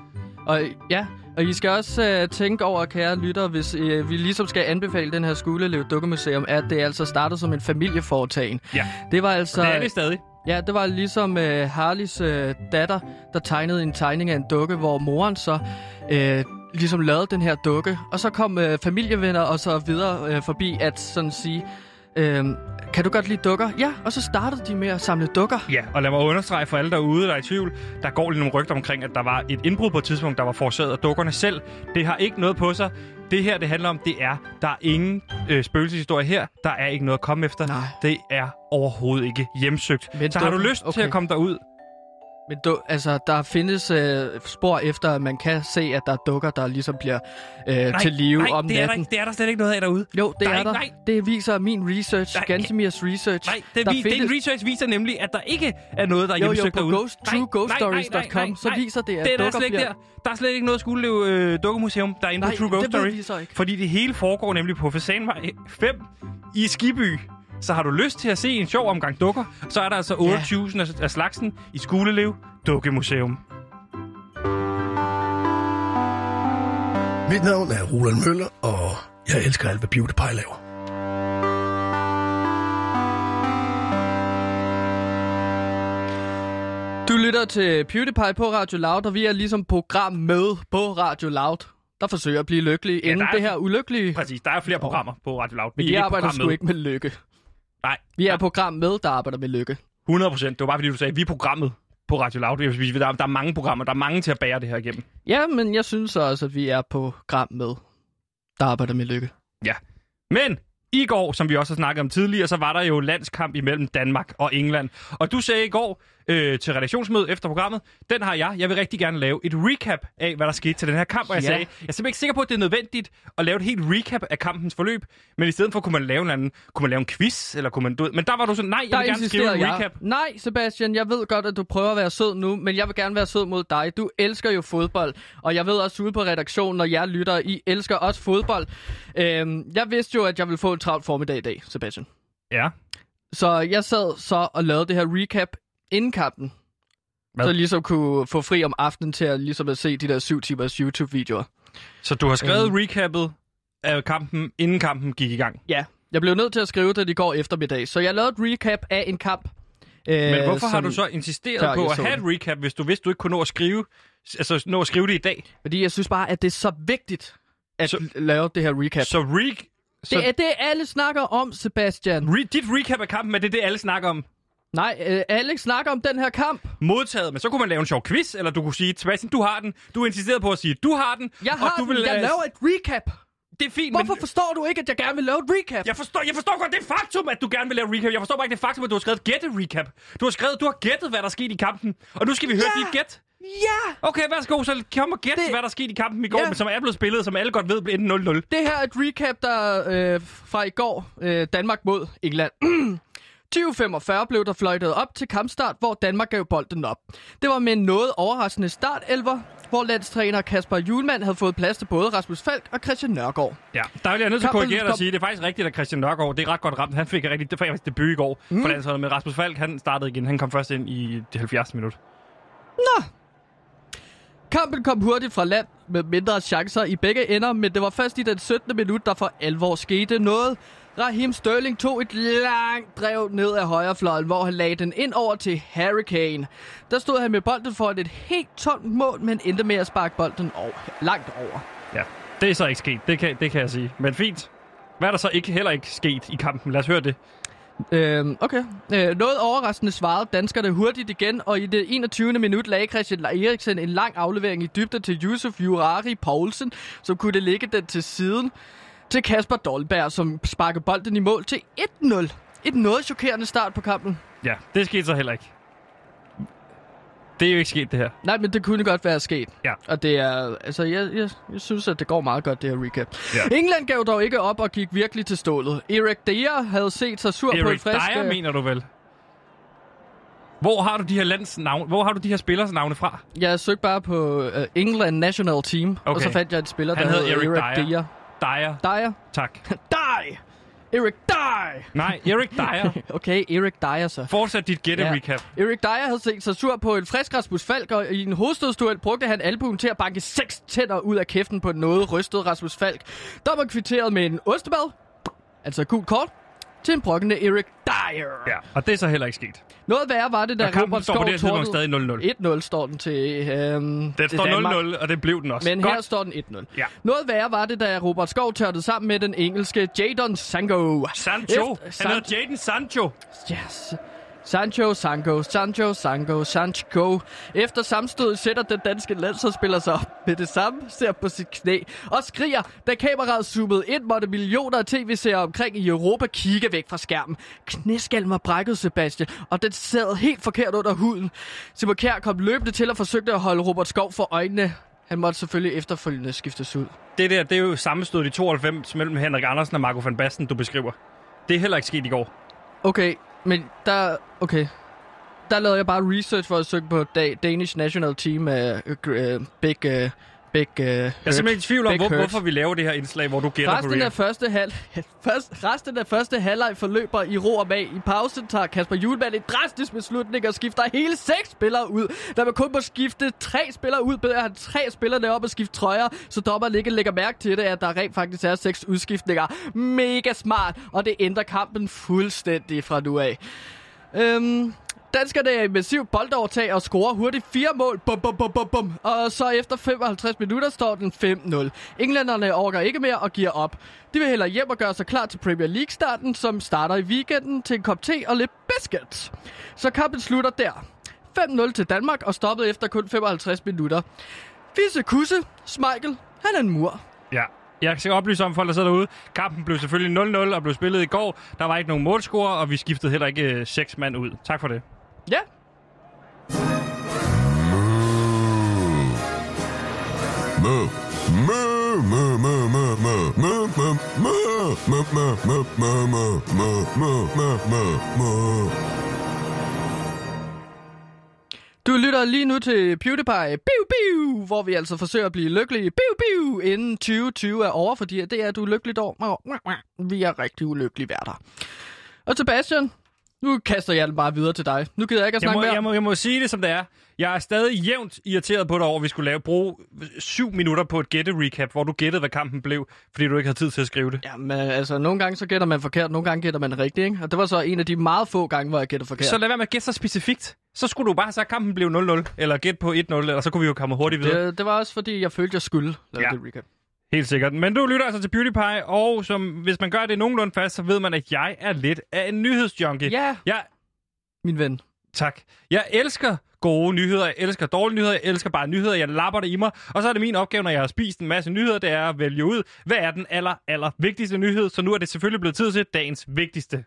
Og I skal også tænke over, kære lytter, hvis vi ligesom skal anbefale den her Skolelev Dukkemuseum, at det altså startede som en familieforetagende. Ja. Det var altså... Det er det stadig. Ja, det var ligesom Harleys datter, der tegnede en tegning af en dukke, hvor moren så ligesom lavede den her dukke. Og så kom familievenner og så videre forbi at sådan sige... Kan du godt lide dukker? Ja, og så startede de med at samle dukker. Ja, og lad mig understrege for alle derude, der er i tvivl. Der går lige nogle rygter omkring, at der var et indbrud på et tidspunkt, der var forårsaget af dukkerne selv. Det har ikke noget på sig. Det her, det handler om, det er, der er ingen spøgelseshistorie her. Der er ikke noget at komme efter. Nej. Det er overhovedet ikke hjemsøgt. Men så har du lyst til at komme derud? Men der findes spor efter, at man kan se, at der er dukker, der ligesom bliver til live om natten. Nej, det er der slet ikke noget af derude. Jo, det er der. Nej. Det viser min research, Gantimirs research. Nej, den research viser nemlig, at der ikke er noget, der er hjemsøgt derude. TrueGhostStories.com, så viser det, at dukker bliver... Der er slet ikke noget Skolelev Dukkemuseum, der er inde på True Ghost Story. Fordi det hele foregår nemlig på Fasanvej 5 i Skibby. Så har du lyst til at se en sjov omgang dukker, så er der altså 8.000 af slagsen i Skolelev Dukkemuseum. Mit navn er Roland Møller, og jeg elsker alt, hvad PewDiePie laver. Du lytter til PewDiePie på Radio Loud, og vi er ligesom program med på Radio Loud, der forsøger at blive lykkelige inden det her ulykkelige. Præcis, der er flere programmer på Radio Loud. Men vi arbejder sgu ikke med lykke. Nej, vi er program med, der arbejder med lykke. 100%. Det var bare fordi, du sagde, at vi er programmet på Radio Loud. Der er mange programmer, der er mange til at bære det her igennem. Ja, men jeg synes også, at vi er program med, der arbejder med lykke. Ja, men I går, som vi også har snakket om tidligere, så var der jo landskamp imellem Danmark og England. Og du sagde i går til redaktionsmødet efter programmet, den har jeg. Jeg vil rigtig gerne lave et recap af, hvad der skete til den her kamp. Og jeg sagde, jeg er simpelthen ikke sikker på, at det er nødvendigt at lave et helt recap af kampens forløb. Men i stedet for, kunne man lave en anden, kunne man lave en quiz, eller kunne man... Men der var du sådan, nej, jeg vil gerne skrive et recap. Nej, Sebastian, jeg ved godt, at du prøver at være sød nu, men jeg vil gerne være sød mod dig. Du elsker jo fodbold. Og jeg ved også ude på redaktionen, når jeg lytter, I elsker også fodbold. Jeg vidste jo, at jeg ville få en travlt formiddag i dag, Sebastian. Ja. Så jeg sad så og lavede det her recap inden kampen. Hvad? Så jeg ligesom kunne få fri om aftenen til at, ligesom at se de der 7 timers YouTube-videoer. Så du har skrevet recappet af kampen, inden kampen gik i gang? Ja. Jeg blev nødt til at skrive det i går eftermiddag. Så jeg lavede et recap af en kamp. Men hvorfor har du så insisteret på at have et recap, hvis du vidste, du ikke kunne nå at skrive, altså nå at skrive det i dag? Fordi jeg synes bare, at det er så vigtigt at lave det her recap. Så det er det, alle snakker om, Sebastian. Dit recap af kampen, er det alle snakker om? Nej, Alex snakker om den her kamp. Modtaget, men så kunne man lave en sjov quiz, eller du kunne sige, Sebastian, du har den. Du insisterede på at sige, du har den. Jeg har den, jeg laver et recap. Det er fint, hvorfor forstår du ikke, at jeg gerne vil lave et recap? Jeg forstår godt det faktum, at du gerne vil lave et recap. Jeg forstår bare ikke det faktum, at du har skrevet gætte-recap. Du har gættet, hvad der skete i kampen. Og nu skal vi høre dit gæt. Ja! Okay, værsgo, så kom og gæt, hvad der skete i kampen i går, men som er blevet spillet, som alle godt ved, blev enden 0-0. Det her er et recap, der fra i går, Danmark mod England. 20:45 blev der fløjtet op til kampstart, hvor Danmark gav bolden op. Det var med en noget overraskende startelver, hvor landstræner Kasper Juhlmann havde fået plads til både Rasmus Falk og Christian Nørgaard. Ja, der vil jeg nødt til at korrigere dig og sige, det er faktisk rigtigt, at Christian Nørgaard, det er ret godt ramt. Han fik rigtig, det var faktisk debut i går for landsholdet, men Rasmus Falk, han startede igen. Han kom først ind i det 70. minut. Nå! Kampen kom hurtigt fra land med mindre chancer i begge ender, men det var først i den 17. minut, der for alvor skete noget. Rahim Sterling tog et langt drev ned af højrefløjen, hvor han lagde den ind over til Hurricane. Der stod han med bolden foran et helt tomt mål, men endte med at sparke bolden langt over. Ja, det er så ikke sket. Det kan jeg sige. Men fint. Hvad er der så heller ikke sket i kampen? Lad os høre det. Okay. Noget overraskende svarede danskerne hurtigt igen, og i det 21. minut lagde Christian Eriksen en lang aflevering i dybden til Yusuf Jurari Poulsen, som kunne lægge den til siden til Kasper Dolberg, som sparker bolden i mål til 1-0. Et noget chokerende start på kampen. Ja, det skete så heller ikke. Det er jo ikke sket, det her. Nej, men det kunne godt være sket. Ja. Og det er... Altså, jeg synes, at det går meget godt, det her recap. Ja. England gav dog ikke op og gik virkelig til stålet. Eric Dier havde set sig sur på en frisk... Eric Dier, mener du vel? Hvor har du de her landsnavne? Hvor har du de her spillers navne fra? Jeg søgte bare på England National Team, okay. Og så fandt jeg en spiller, der hed Eric Dier. Dier. Tak. Die! Eric Dier! Nej, Eric Dier. Okay, Eric Dier så. Fortsæt dit gætte-recap. Ja. Eric Dier havde set sig sur på en frisk Rasmus Falk, og i en hovedstødsduel brugte han albuen til at banke 6 tænder ud af kæften på noget rystet Rasmus Falk. Der var kvitteret med en ostemad, altså gult kort, til en brokkende Eric Dier. Ja, og det er så heller ikke sket. Noget værre var det, da Robert Skov tordede... 1-0 står den til det står Danmark. 0-0, og det blev den også. Men godt. Her står den 1-0. Ja. Noget værre var det, da Robert Skov tørtede sammen med den engelske Jadon Sancho. Han hedder Jadon Sancho. Yes. Sancho. Efter sammenstødet sætter den danske landsholdsspiller sig op med det samme, ser på sit knæ og skriger, da kameraet zoomede ind, måtte millioner af tv-serier omkring i Europa kigge væk fra skærmen. Knæskallen var brækket, Sebastian, og den sad helt forkert under huden. Simon Kjær kom løbende til og forsøgte at holde Robert Skov for øjnene. Han måtte selvfølgelig efterfølgende skiftes ud. Det er jo sammenstødet i 92 mellem Henrik Andersen og Marco van Basten, du beskriver. Det er heller ikke sket i går. Okay. Men der lavede jeg bare research for at søge på Danish National Team Jeg er simpelthen i tvivl om, hvorfor vi laver det her indslag, hvor du gætter på resten af første halvleg forløber i ro og mag. I pausen tager Kasper Juhlmann en drastisk beslutning og skifter hele 6 spillere ud. Da man kun må skifte 3 spillere ud, beder han 3 spillere op og skifte trøjer, så dommeren ikke lægger mærke til det, at der rent faktisk er 6 udskiftninger. Mega smart, og det ændrer kampen fuldstændig fra nu af. Danskerne er i massiv boldovertag og scorer hurtigt 4 mål. Bum. Og så efter 55 minutter står den 5-0. Englænderne orker ikke mere og giver op. De vil hellere hjem og gøre sig klar til Premier League-starten, som starter i weekenden til en kop te og lidt biscuits. Så kampen slutter der. 5-0 til Danmark og stoppet efter kun 55 minutter. Fisse kusse, Schmeichel, han er en mur. Ja. Jeg kan oplyse om folk, der sidder derude. Kampen blev selvfølgelig 0-0 og blev spillet i går. Der var ikke nogen målscorer, og vi skiftede heller ikke 6 mand ud. Tak for det. Ja. Du lytter lige nu til PewDiePie, biu, biu, hvor vi altså forsøger at blive lykkelige, biu, biu, inden 2020 er over, fordi det er du lykkeligt over. Vi er rigtig ulykkelige værter. Og Sebastian, nu kaster jeg den bare videre til dig. Nu gider jeg ikke at snakke mere. Jeg må sige det, som det er. Jeg er stadig jævnt irriteret på dig over, at vi skulle bruge 7 minutter på et gætte-recap, hvor du gættede, hvad kampen blev, fordi du ikke havde tid til at skrive det. Jamen, altså, nogle gange så gætter man forkert, nogle gange gætter man rigtigt, ikke? Og det var så en af de meget få gange, hvor jeg gættede forkert. Så lad være med at gætte så specifikt. Så skulle du bare have sagt, at kampen blev 0-0, eller gætte på 1-0, eller så kunne vi jo komme hurtigt videre. Det var også, fordi jeg følte, jeg skulle lave det recap. Helt sikkert. Men du lytter altså til PewDiePie, og som, hvis man gør det nogenlunde fast, så ved man, at jeg er lidt af en nyhedsjunkie. Ja, min ven. Tak. Jeg elsker gode nyheder, jeg elsker dårlige nyheder, jeg elsker bare nyheder, jeg lapper det i mig. Og så er det min opgave, når jeg har spist en masse nyheder, det er at vælge ud, hvad er den aller vigtigste nyhed. Så nu er det selvfølgelig blevet tid til dagens vigtigste.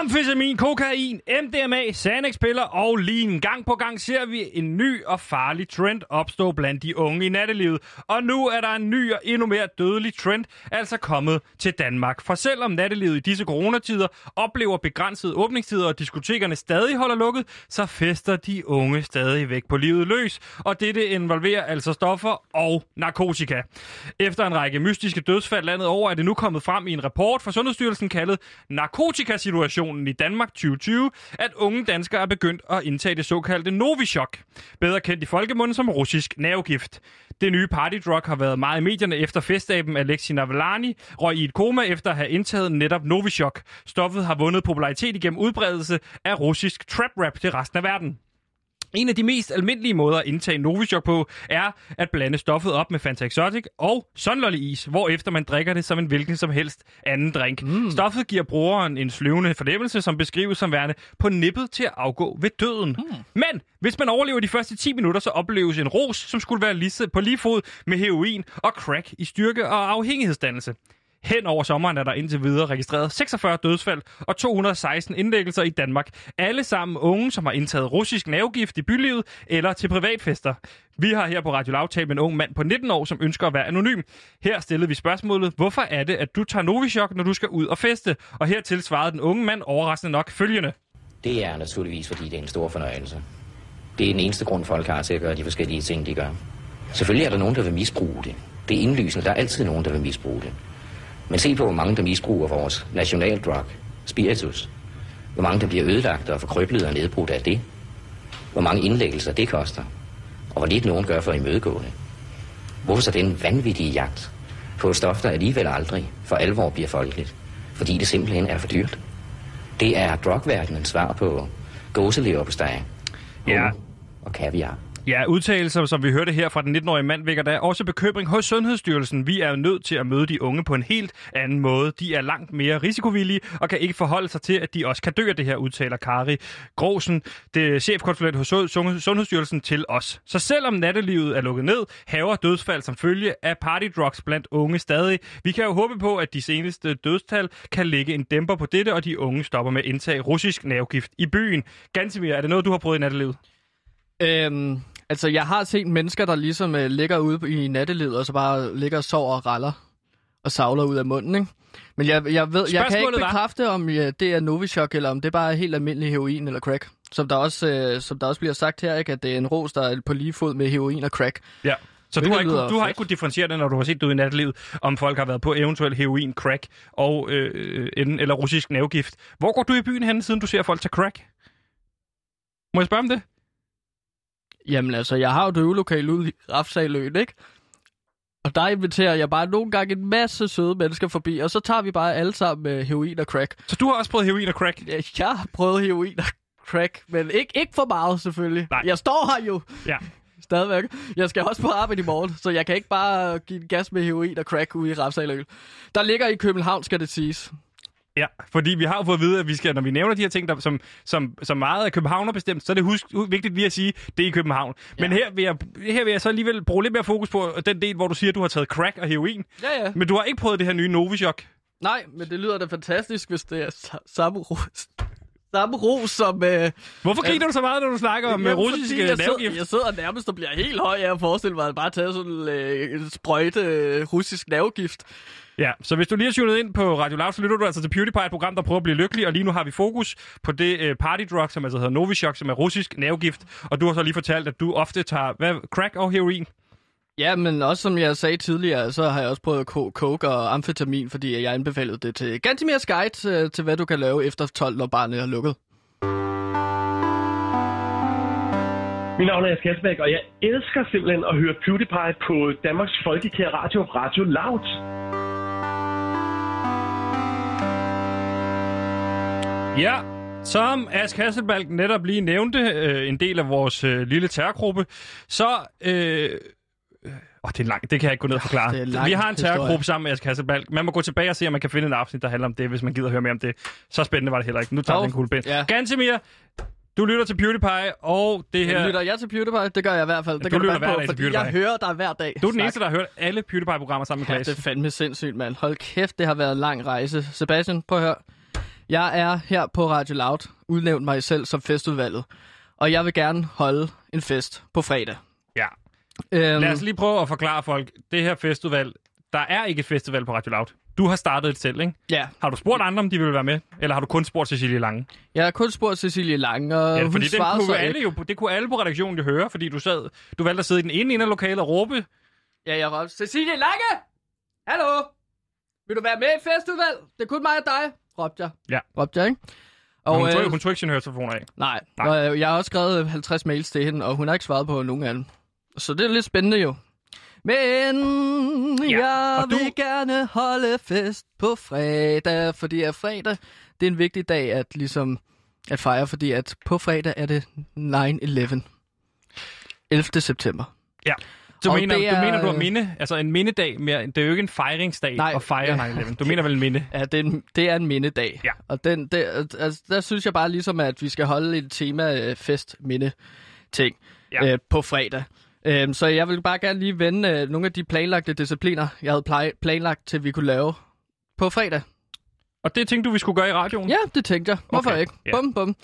Amfetamin, kokain, MDMA, Xanax-piller og lign. Gang på gang ser vi en ny og farlig trend opstå blandt de unge i nattelivet. Og nu er der en ny og endnu mere dødelig trend, altså kommet til Danmark. For selvom nattelivet i disse coronatider oplever begrænsede åbningstider, og diskotekerne stadig holder lukket, så fester de unge stadigvæk på livet løs. Og dette involverer altså stoffer og narkotika. Efter en række mystiske dødsfald landet over, er det nu kommet frem i en rapport fra Sundhedsstyrelsen kaldet Narkotikasituation i Danmark 2020, at unge danskere er begyndt at indtage det såkaldte Novichok, bedre kendt i folkemunden som russisk nervegift. Det nye partydrug har været meget i medierne efter festaben Alexei Navalny røg i et koma efter at have indtaget netop Novichok. Stoffet har vundet popularitet igennem udbredelse af russisk trap rap til resten af verden. En af de mest almindelige måder at indtage Novichok på, er at blande stoffet op med Fanta Exotic og Sunlolly-is, hvorefter man drikker det som en hvilken som helst anden drink. Mm. Stoffet giver brugeren en sløvende fornemmelse, som beskrives som værende på nippet til at afgå ved døden. Mm. Men hvis man overlever de første 10 minutter, så opleves en ros, som skulle være på lige fod med heroin og crack i styrke og afhængighedsdannelse. Hen over sommeren er der indtil videre registreret 46 dødsfald og 216 indlæggelser i Danmark. Alle sammen unge, som har indtaget russisk nervegift i bylivet eller til privatfester. Vi har her på Radio Loud talt med en ung mand på 19 år, som ønsker at være anonym. Her stillede vi spørgsmålet, hvorfor er det, at du tager Novichok, når du skal ud og feste? Og hertil svarede den unge mand overraskende nok følgende. Det er naturligvis, fordi det er en stor fornøjelse. Det er den eneste grund, folk har til at gøre de forskellige ting, de gør. Selvfølgelig er der nogen, der vil misbruge det. Det er indlysende, der er altid nogen, der vil misbruge det. Men se på, hvor mange der misbruger vores nationaldrug, spiritus. Hvor mange der bliver ødelagt og forkryblet og nedbrudt af det. Hvor mange indlæggelser det koster. Og hvor lidt nogen gør for at imødegå det. Hvorfor så den vanvittige jagt på et stof, der alligevel aldrig for alvor bliver folkeligt? Fordi det simpelthen er for dyrt. Det er drugverdenens svar på gåseleverpostej, og kaviar. Ja, udtalelser, som vi hørte her fra den 19-årige mand, vækker da også bekymring hos Sundhedsstyrelsen. Vi er jo nødt til at møde de unge på en helt anden måde. De er langt mere risikovillige og kan ikke forholde sig til, at de også kan dø af det her, udtaler Kari Grosen, det chefkonsulent hos Sundhedsstyrelsen, til os. Så selvom nattelivet er lukket ned, haver dødsfald som følge af partydrugs blandt unge stadig. Vi kan jo håbe på, at de seneste dødstal kan lægge en dæmper på dette, og de unge stopper med at indtage russisk nervegift i byen. Gantimir, er det noget, du har prøvet i nattelivet? Altså, jeg har set mennesker, der ligesom ligger ude i nattelivet, og så bare ligger og sover og raller og savler ud af munden, ikke? Men jeg kan ikke bekræfte, om det er Novichok, eller om det bare er helt almindelig heroin eller crack. Som der også bliver sagt her, ikke? At det er en ros, der er på lige fod med heroin og crack. Ja. Så du har ikke kunnet differentiere det, når du har set det ude i nattelivet, om folk har været på eventuelt heroin, crack og eller russisk nervegift. Hvor går du i byen hen, siden du ser folk tage crack? Må jeg spørge om det? Jamen altså, jeg har jo det øvelokale ude i Rafsaløen, ikke? Og der inviterer jeg bare nogle gange en masse søde mennesker forbi, og så tager vi bare alle sammen heroin og crack. Så du har også prøvet heroin og crack? Ja, jeg har prøvet heroin og crack, men ikke for meget selvfølgelig. Nej. Jeg står her jo stadigvæk. Jeg skal også på arbejde i morgen, så jeg kan ikke bare give gas med heroin og crack ude i Rafsaløen. Der ligger i København, skal det siges. Ja, fordi vi har jo fået at vide, at vi skal, når vi nævner de her ting, der, som meget af København er bestemt, så er det vigtigt lige at sige, det er i København. Ja. Men her vil jeg så alligevel bruge lidt mere fokus på den del, hvor du siger, at du har taget crack og heroin. Ja, ja. Men du har ikke prøvet det her nye Novichok. Nej, men det lyder da fantastisk, hvis det er samme ros som... Hvorfor griner du så meget, når du snakker om russiske nervegift? Jeg sidder nærmest og bliver helt høj af at forestille mig, at bare tage sådan en sprøjte russisk nervegift. Ja, så hvis du lige har tunet ind på Radio Loud, så lytter du altså til PewDiePie, et program, der prøver at blive lykkelig, og lige nu har vi fokus på det partydrug, som altså hedder Novichok, som er russisk nervegift, og du har så lige fortalt, at du ofte tager crack og heroin. Ja, men også som jeg sagde tidligere, så har jeg også prøvet coke og amfetamin, fordi jeg anbefalede det til Gantimirs Guide til, hvad du kan lave efter 12, når barnet er lukket. Mit navn er Ask Hasselbalg, og jeg elsker simpelthen at høre PewDiePie på Danmarks Folkekære Radio, Radio Loud. Ja. Som Ask Hasselbalg netop lige nævnte, en del af vores lille terrorgruppe, så... det er langt, det kan jeg ikke gå ned og forklare. Vi har en terrorgruppe sammen med Ask Hasselbalg. Man må gå tilbage og se, om man kan finde en afsnit, der handler om det, hvis man gider høre mere om det. Så spændende var det heller ikke. Nu tager vi en kuglepind. Ja. Gantimir, du lytter til PewDiePie, og det her... Lytter jeg til PewDiePie? Det gør jeg i hvert fald. Det du lytter hver dag på, til PewDiePie. Jeg hører dig hver dag. Du er den eneste, der har hørt alle PewDiePie-programmer sammen med Klaas. Det er fandme sindssygt, mand. Hold kæft, det har været en lang rejse. Sebastian, prøv at høre. Jeg er her på Radio Loud, udnævnt mig selv som festudvalget, og jeg vil gerne holde en fest på fredag. Ja. Lad os lige prøve at forklare folk, det her festudvalg, der er ikke et festival på Radio Loud. Du har startet det selv, ikke? Ja. Har du spurgt andre, om de ville være med, eller har du kun spurgt Cecilia Lange? Jeg har kun spurgt Cecilia Lange, og ja, hun svarede så alle jo, det kunne alle på redaktionen jo høre, fordi du valgte at sidde i den ene af lokalet og råbe. Ja, jeg råbte, Cecilia Lange! Hallo! Vil du være med i festudvalg? Det er kun mig og dig. Råbte jeg. Ja. Råbte jeg, ikke? Og hun tog ikke sin høretelefoner af. Nej. Og jeg har også skrevet 50 mails til hende, og hun har ikke svaret på nogen af dem. Så det er lidt spændende jo. Men ja, jeg vil gerne holde fest på fredag, fordi at fredag, det er en vigtig dag at ligesom at fejre, fordi at på fredag er det 9/11. 11. september. Ja. Du mener, du har minde, altså en mindedag, mere, det er jo ikke en fejringsdag at fejre 9/11. Du mener vel en minde? Ja, det er en mindedag. Ja. Og der synes jeg bare ligesom, at vi skal holde et tema fest-minde-ting på fredag. Så jeg vil bare gerne lige vende nogle af de planlagte discipliner, jeg havde planlagt til, vi kunne lave på fredag. Og det tænkte du, vi skulle gøre i radioen? Ja, det tænkte jeg. Hvorfor ikke? Yeah. Bum, bum.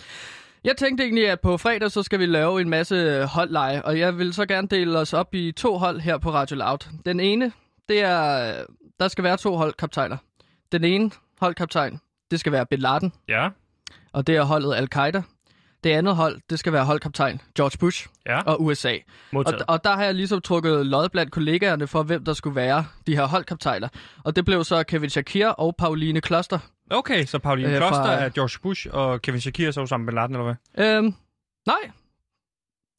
Jeg tænkte egentlig, at på fredag, så skal vi lave en masse holdleje, og jeg vil så gerne dele os op i 2 hold her på Radio Loud. Den ene, det er, der skal være 2 holdkaptajner. Den ene holdkaptajn, det skal være Bin Laden, ja. Og det er holdet Al-Qaida. Det andet hold, det skal være holdkaptajn George Bush og USA. Og der har jeg ligesom trukket lod blandt kollegaerne for, hvem der skulle være de her holdkaptajner. Og det blev så Kevin Shakir og Pauline Kloster. Okay, så Pauline Kloster er George Bush, og Kevin Shakir så sammen med Bin Laden, eller hvad? Nej.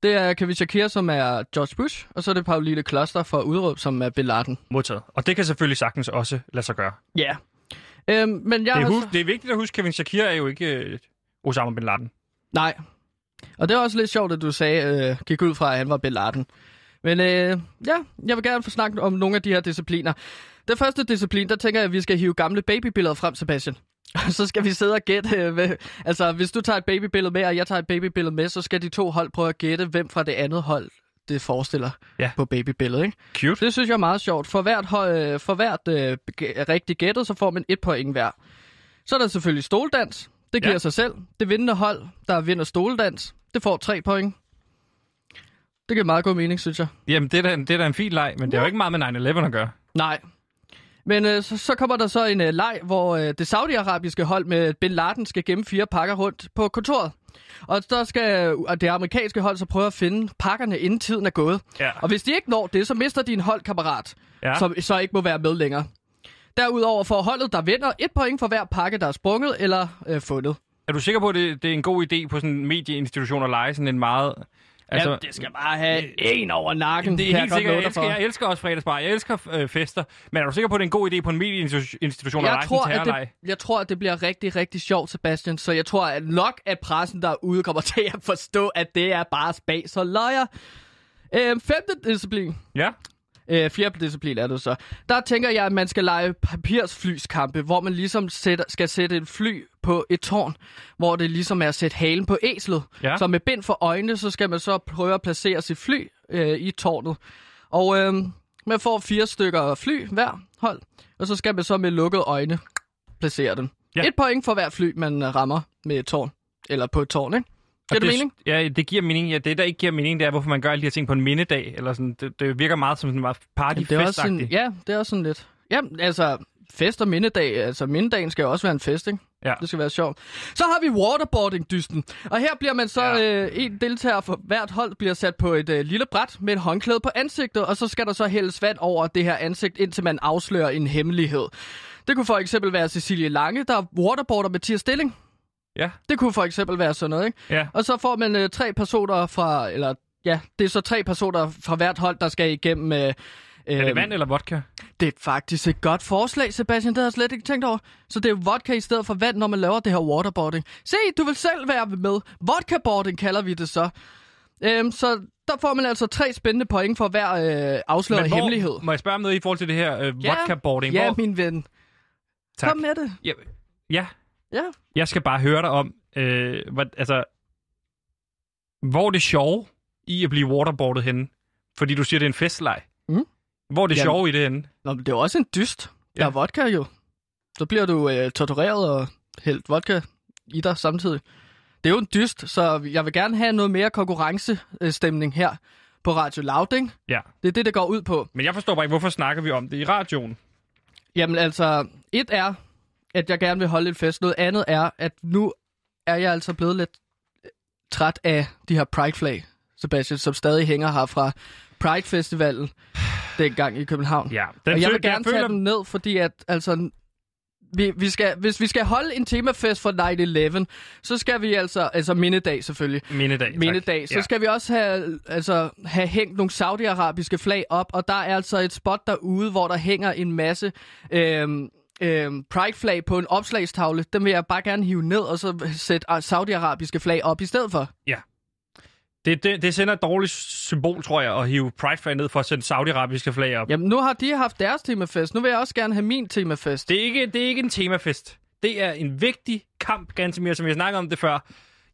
Det er Kevin Shakir, som er George Bush, og så er det Pauline Kloster for udråb, som er Bin Laden. Modtaget. Og det kan selvfølgelig sagtens også lade sig gøre. Ja. Yeah. Det er vigtigt at huske, Kevin Shakir er jo ikke Osama bin Laden. Nej. Og det var også lidt sjovt, at du sagde, gik ud fra, at han var Bin Laden. Men jeg vil gerne få snakket om nogle af de her discipliner. Den første disciplin, der tænker jeg, at vi skal hive gamle babybilleder frem, Sebastian. Så skal vi sidde og gætte. Altså, hvis du tager et babybillede med, og jeg tager et babybillede med, så skal de 2 hold prøve at gætte, hvem fra det andet hold det forestiller på babybilledet. Ikke? Cute. Det synes jeg er meget sjovt. For hvert rigtig gættet, så får man 1 point hver. Så er der selvfølgelig stoldans. Det giver sig selv. Det vindende hold, der vinder stoledans, det får 3 point. Det giver meget god mening, synes jeg. Jamen, det er da en fin leg, men det er jo ikke meget med 9/11 at gøre. Nej. Men så kommer der så en leg, hvor det saudiarabiske hold med Bin Laden skal gemme 4 pakker rundt på kontoret. Og så skal det amerikanske hold så prøve at finde pakkerne, inden tiden er gået. Ja. Og hvis de ikke når det, så mister de en holdkammerat, som så ikke må være med længere. Derudover får holdet, der vinder, 1 point for hver pakke, der er sprunget eller fundet. Er du sikker på, at det er en god idé på sådan en medieinstitution at lege sådan en meget... Altså, jamen, det skal bare have en over nakken. Det er helt sikkert. Jeg elsker også fredagsbar. Jeg elsker fester. Men er du sikker på, at det er en god idé på en medieinstitution at lege sådan en terrorlege? Jeg tror, at det bliver rigtig, rigtig sjovt, Sebastian. Så jeg tror at nok, at pressen derude kommer til at forstå, at det er bare spas og løjer. 5. disciplin. Ja. Fjerde disciplin er det så. Der tænker jeg, at man skal lege papirsflyskampe, hvor man ligesom skal sætte et fly på et tårn, hvor det ligesom er at sætte halen på æslet. Ja. Så med bind for øjnene, så skal man så prøve at placere sit fly i tårnet. Og man får 4 stykker fly hver hold, og så skal man så med lukkede øjne placere dem. Ja. 1 point for hver fly, man rammer med et tårn, eller på et tårn, ikke? Giver det mening? Ja, det giver mening. Ja, det, der ikke giver mening, det er, hvorfor man gør alle de her ting på en mindedag. Eller sådan. Det virker meget som sådan en partyfestagtig. Ja, det er også sådan lidt. Ja, altså fest og mindedag. Altså mindedagen skal jo også være en fest, ikke? Ja. Det skal være sjovt. Så har vi waterboarding-dysten. Og her bliver man så en deltager for hvert hold bliver sat på et lille bræt med et håndklæde på ansigtet. Og så skal der så hældes vand over det her ansigt, indtil man afslører en hemmelighed. Det kunne for eksempel være Cecilia Lange, der waterboarder Mathias Stilling. Ja. Det kunne for eksempel være sådan noget, ikke? Ja. Og så får man 3 personer fra, eller ja, det er så 3 personer fra hvert hold, der skal igennem... er det vand eller vodka? Det er faktisk et godt forslag, Sebastian. Det havde jeg slet ikke tænkt over. Så det er vodka i stedet for vand, når man laver det her waterboarding. Se, du vil selv være med. Vodkaboarding kalder vi det så. Så der får man altså 3 spændende point for hver afsløret hemmelighed. Må jeg spørge om noget i forhold til det her vodkaboarding? Ja, min ven. Tak. Kom med det. Ja. Jeg skal bare høre dig om, hvor er det sjove i at blive waterboardet henne? Fordi du siger, det er en festleg. Mm. Hvor er det sjove i det henne? Nå, det er også en dyst. Der er vodka jo. Så bliver du tortureret og hældt vodka i dig samtidig. Det er jo en dyst, så jeg vil gerne have noget mere konkurrencestemning her på Radio Loud, ikke? Ja. Det er det går ud på. Men jeg forstår bare ikke, hvorfor snakker vi om det i radioen? Jamen altså, et er... at jeg gerne vil holde et fest. Noget andet er, at nu er jeg altså blevet lidt træt af de her Pride-flag, Sebastian, som stadig hænger her fra Pride-festivalen dengang i København. Ja, og jeg vil gerne tage dem ned, fordi at, altså, hvis vi skal holde en temafest for 9/11, så skal vi altså mindedag selvfølgelig. Mindedag. Så skal vi også have hængt nogle saudiarabiske flag op, og der er altså et spot derude, hvor der hænger en masse... Pride-flag på en opslagstavle, den vil jeg bare gerne hive ned, og så sætte saudi-arabiske flag op i stedet for. Ja. Det sender et dårligt symbol, tror jeg, at hive Pride-flag ned for at sætte saudi-arabiske flag op. Jamen, nu har de haft deres temafest. Nu vil jeg også gerne have min temafest. Det er ikke en temafest. Det er en vigtig kamp, Gantimir, som jeg snakkede om det før.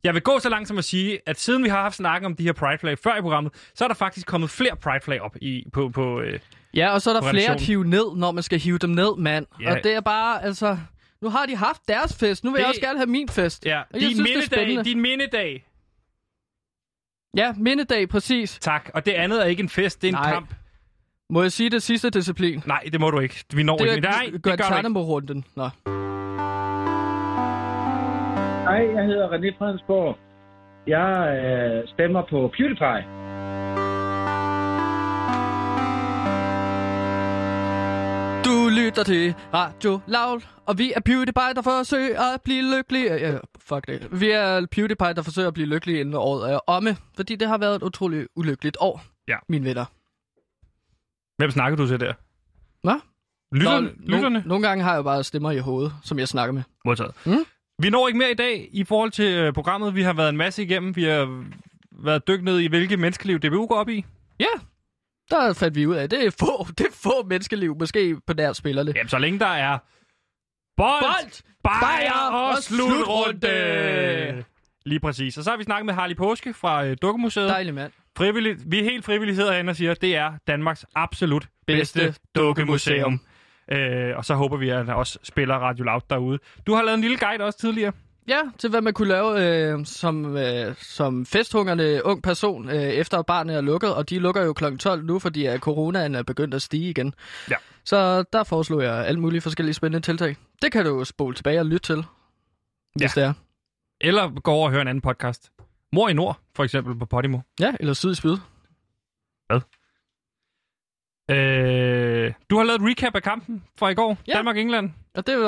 Jeg vil gå så langt som at sige, at siden vi har haft snakken om de her Pride-flag før i programmet, så er der faktisk kommet flere Pride-flag op på ja, og så er der flere at hive ned, når man skal hive dem ned, mand. Yeah. Og det er bare, altså... Nu har de haft deres fest. Nu vil jeg også gerne have min fest. Ja, og din mindedag. Ja, mindedag, præcis. Tak. Og det andet er ikke en fest, det er en kamp. Må jeg sige det sidste disciplin? Nej, det må du ikke. Vi når ikke. Nej, det gør du ikke. Runden. Nå. Hej, jeg hedder René Fredensborg. Jeg stemmer på PewDiePie. Du lytter til Radio Loud, og vi er PewDiePie, der forsøger at blive lykkelige. Ja, fuck det. Vi er PewDiePie, der forsøger at blive lykkelige inden året er omme, fordi det har været et utroligt ulykkeligt år, mine venner. Hvem snakker du til der? Hvad? Lytterne? Nogle gange har jeg jo bare stemmer i hovedet, som jeg snakker med. Modtaget. Mm? Vi når ikke mere i dag i forhold til programmet. Vi har været en masse igennem. Vi har været dykket ned i, hvilke menneskeliv DBU går op i. Ja. Der fandt vi ud af, det er få menneskeliv, måske på nær spillerne. Jamen, så længe der er bold, bajer og slutrunde. Lige præcis. Og så har vi snakket med Harley Påske fra Dukkemuseet. Dejlig mand. Vi er helt frivilligt herinde og siger, at det er Danmarks absolut bedste dukkemuseum. Og så håber vi, at der også spiller Radio Loud derude. Du har lavet en lille guide også tidligere. Ja, til hvad man kunne lave som festhungerne ung person, efter at barnet er lukket. Og de lukker jo kl. 12 nu, fordi coronaen er begyndt at stige igen. Ja. Så der foreslår jeg alle mulige forskellige spændende tiltag. Det kan du spole tilbage og lytte til, hvis det er. Eller gå over og høre en anden podcast. Mor i Nord, for eksempel på Podimo. Ja, eller Syd i Spyd. Hvad? Du har lavet et recap af kampen fra i går. Ja. Danmark-England. Og det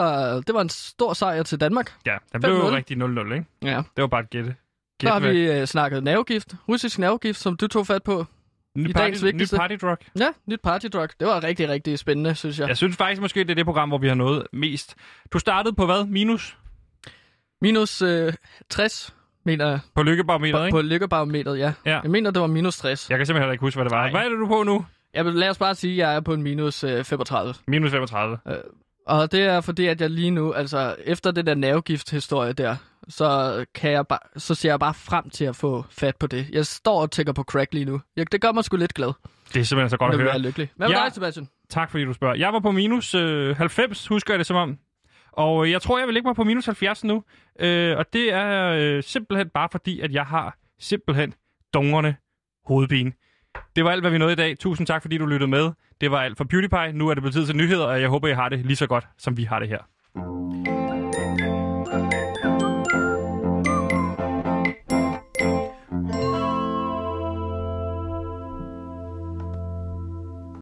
var en stor sejr til Danmark. Ja, den blev jo rigtig 0-0, ikke? Ja. Det var bare et gætte. Så har vi snakket nervegift. Russisk nervegift, som du tog fat på. Nyt partydrug. Ja, nyt partydrug. Det var rigtig, rigtig spændende, synes jeg. Jeg synes faktisk måske, det er det program, hvor vi har nået mest. Du startede på hvad? Minus? Minus 60, mener jeg. På lykkebarometeret, ikke? På lykkebarometeret, ja. Jeg mener, det var minus 60. Jeg kan simpelthen ikke huske, hvad det var. Nej. Hvad er det, du på nu? Ja, men lad os bare sige, at jeg er på en minus 35. Minus 35. Og det er fordi, at jeg lige nu, altså efter det der nervegift-historie der, så ser jeg bare frem til at få fat på det. Jeg står og tænker på crack lige nu. Det gør mig sgu lidt glad. Det er simpelthen så godt at høre. Jeg er lykkelig. Hvad med dig, Sebastian? Tak fordi du spørger. Jeg var på minus 90, husker jeg det som om. Og jeg tror, jeg vil ligge mig på minus 70 nu. Og det er simpelthen bare fordi, at jeg har simpelthen dungrende hovedpine. Det var alt, hvad vi nåede i dag. Tusind tak, fordi du lyttede med. Det var alt for PewDiePie. Nu er det blevet tid til nyheder, og jeg håber, I har det lige så godt, som vi har det her.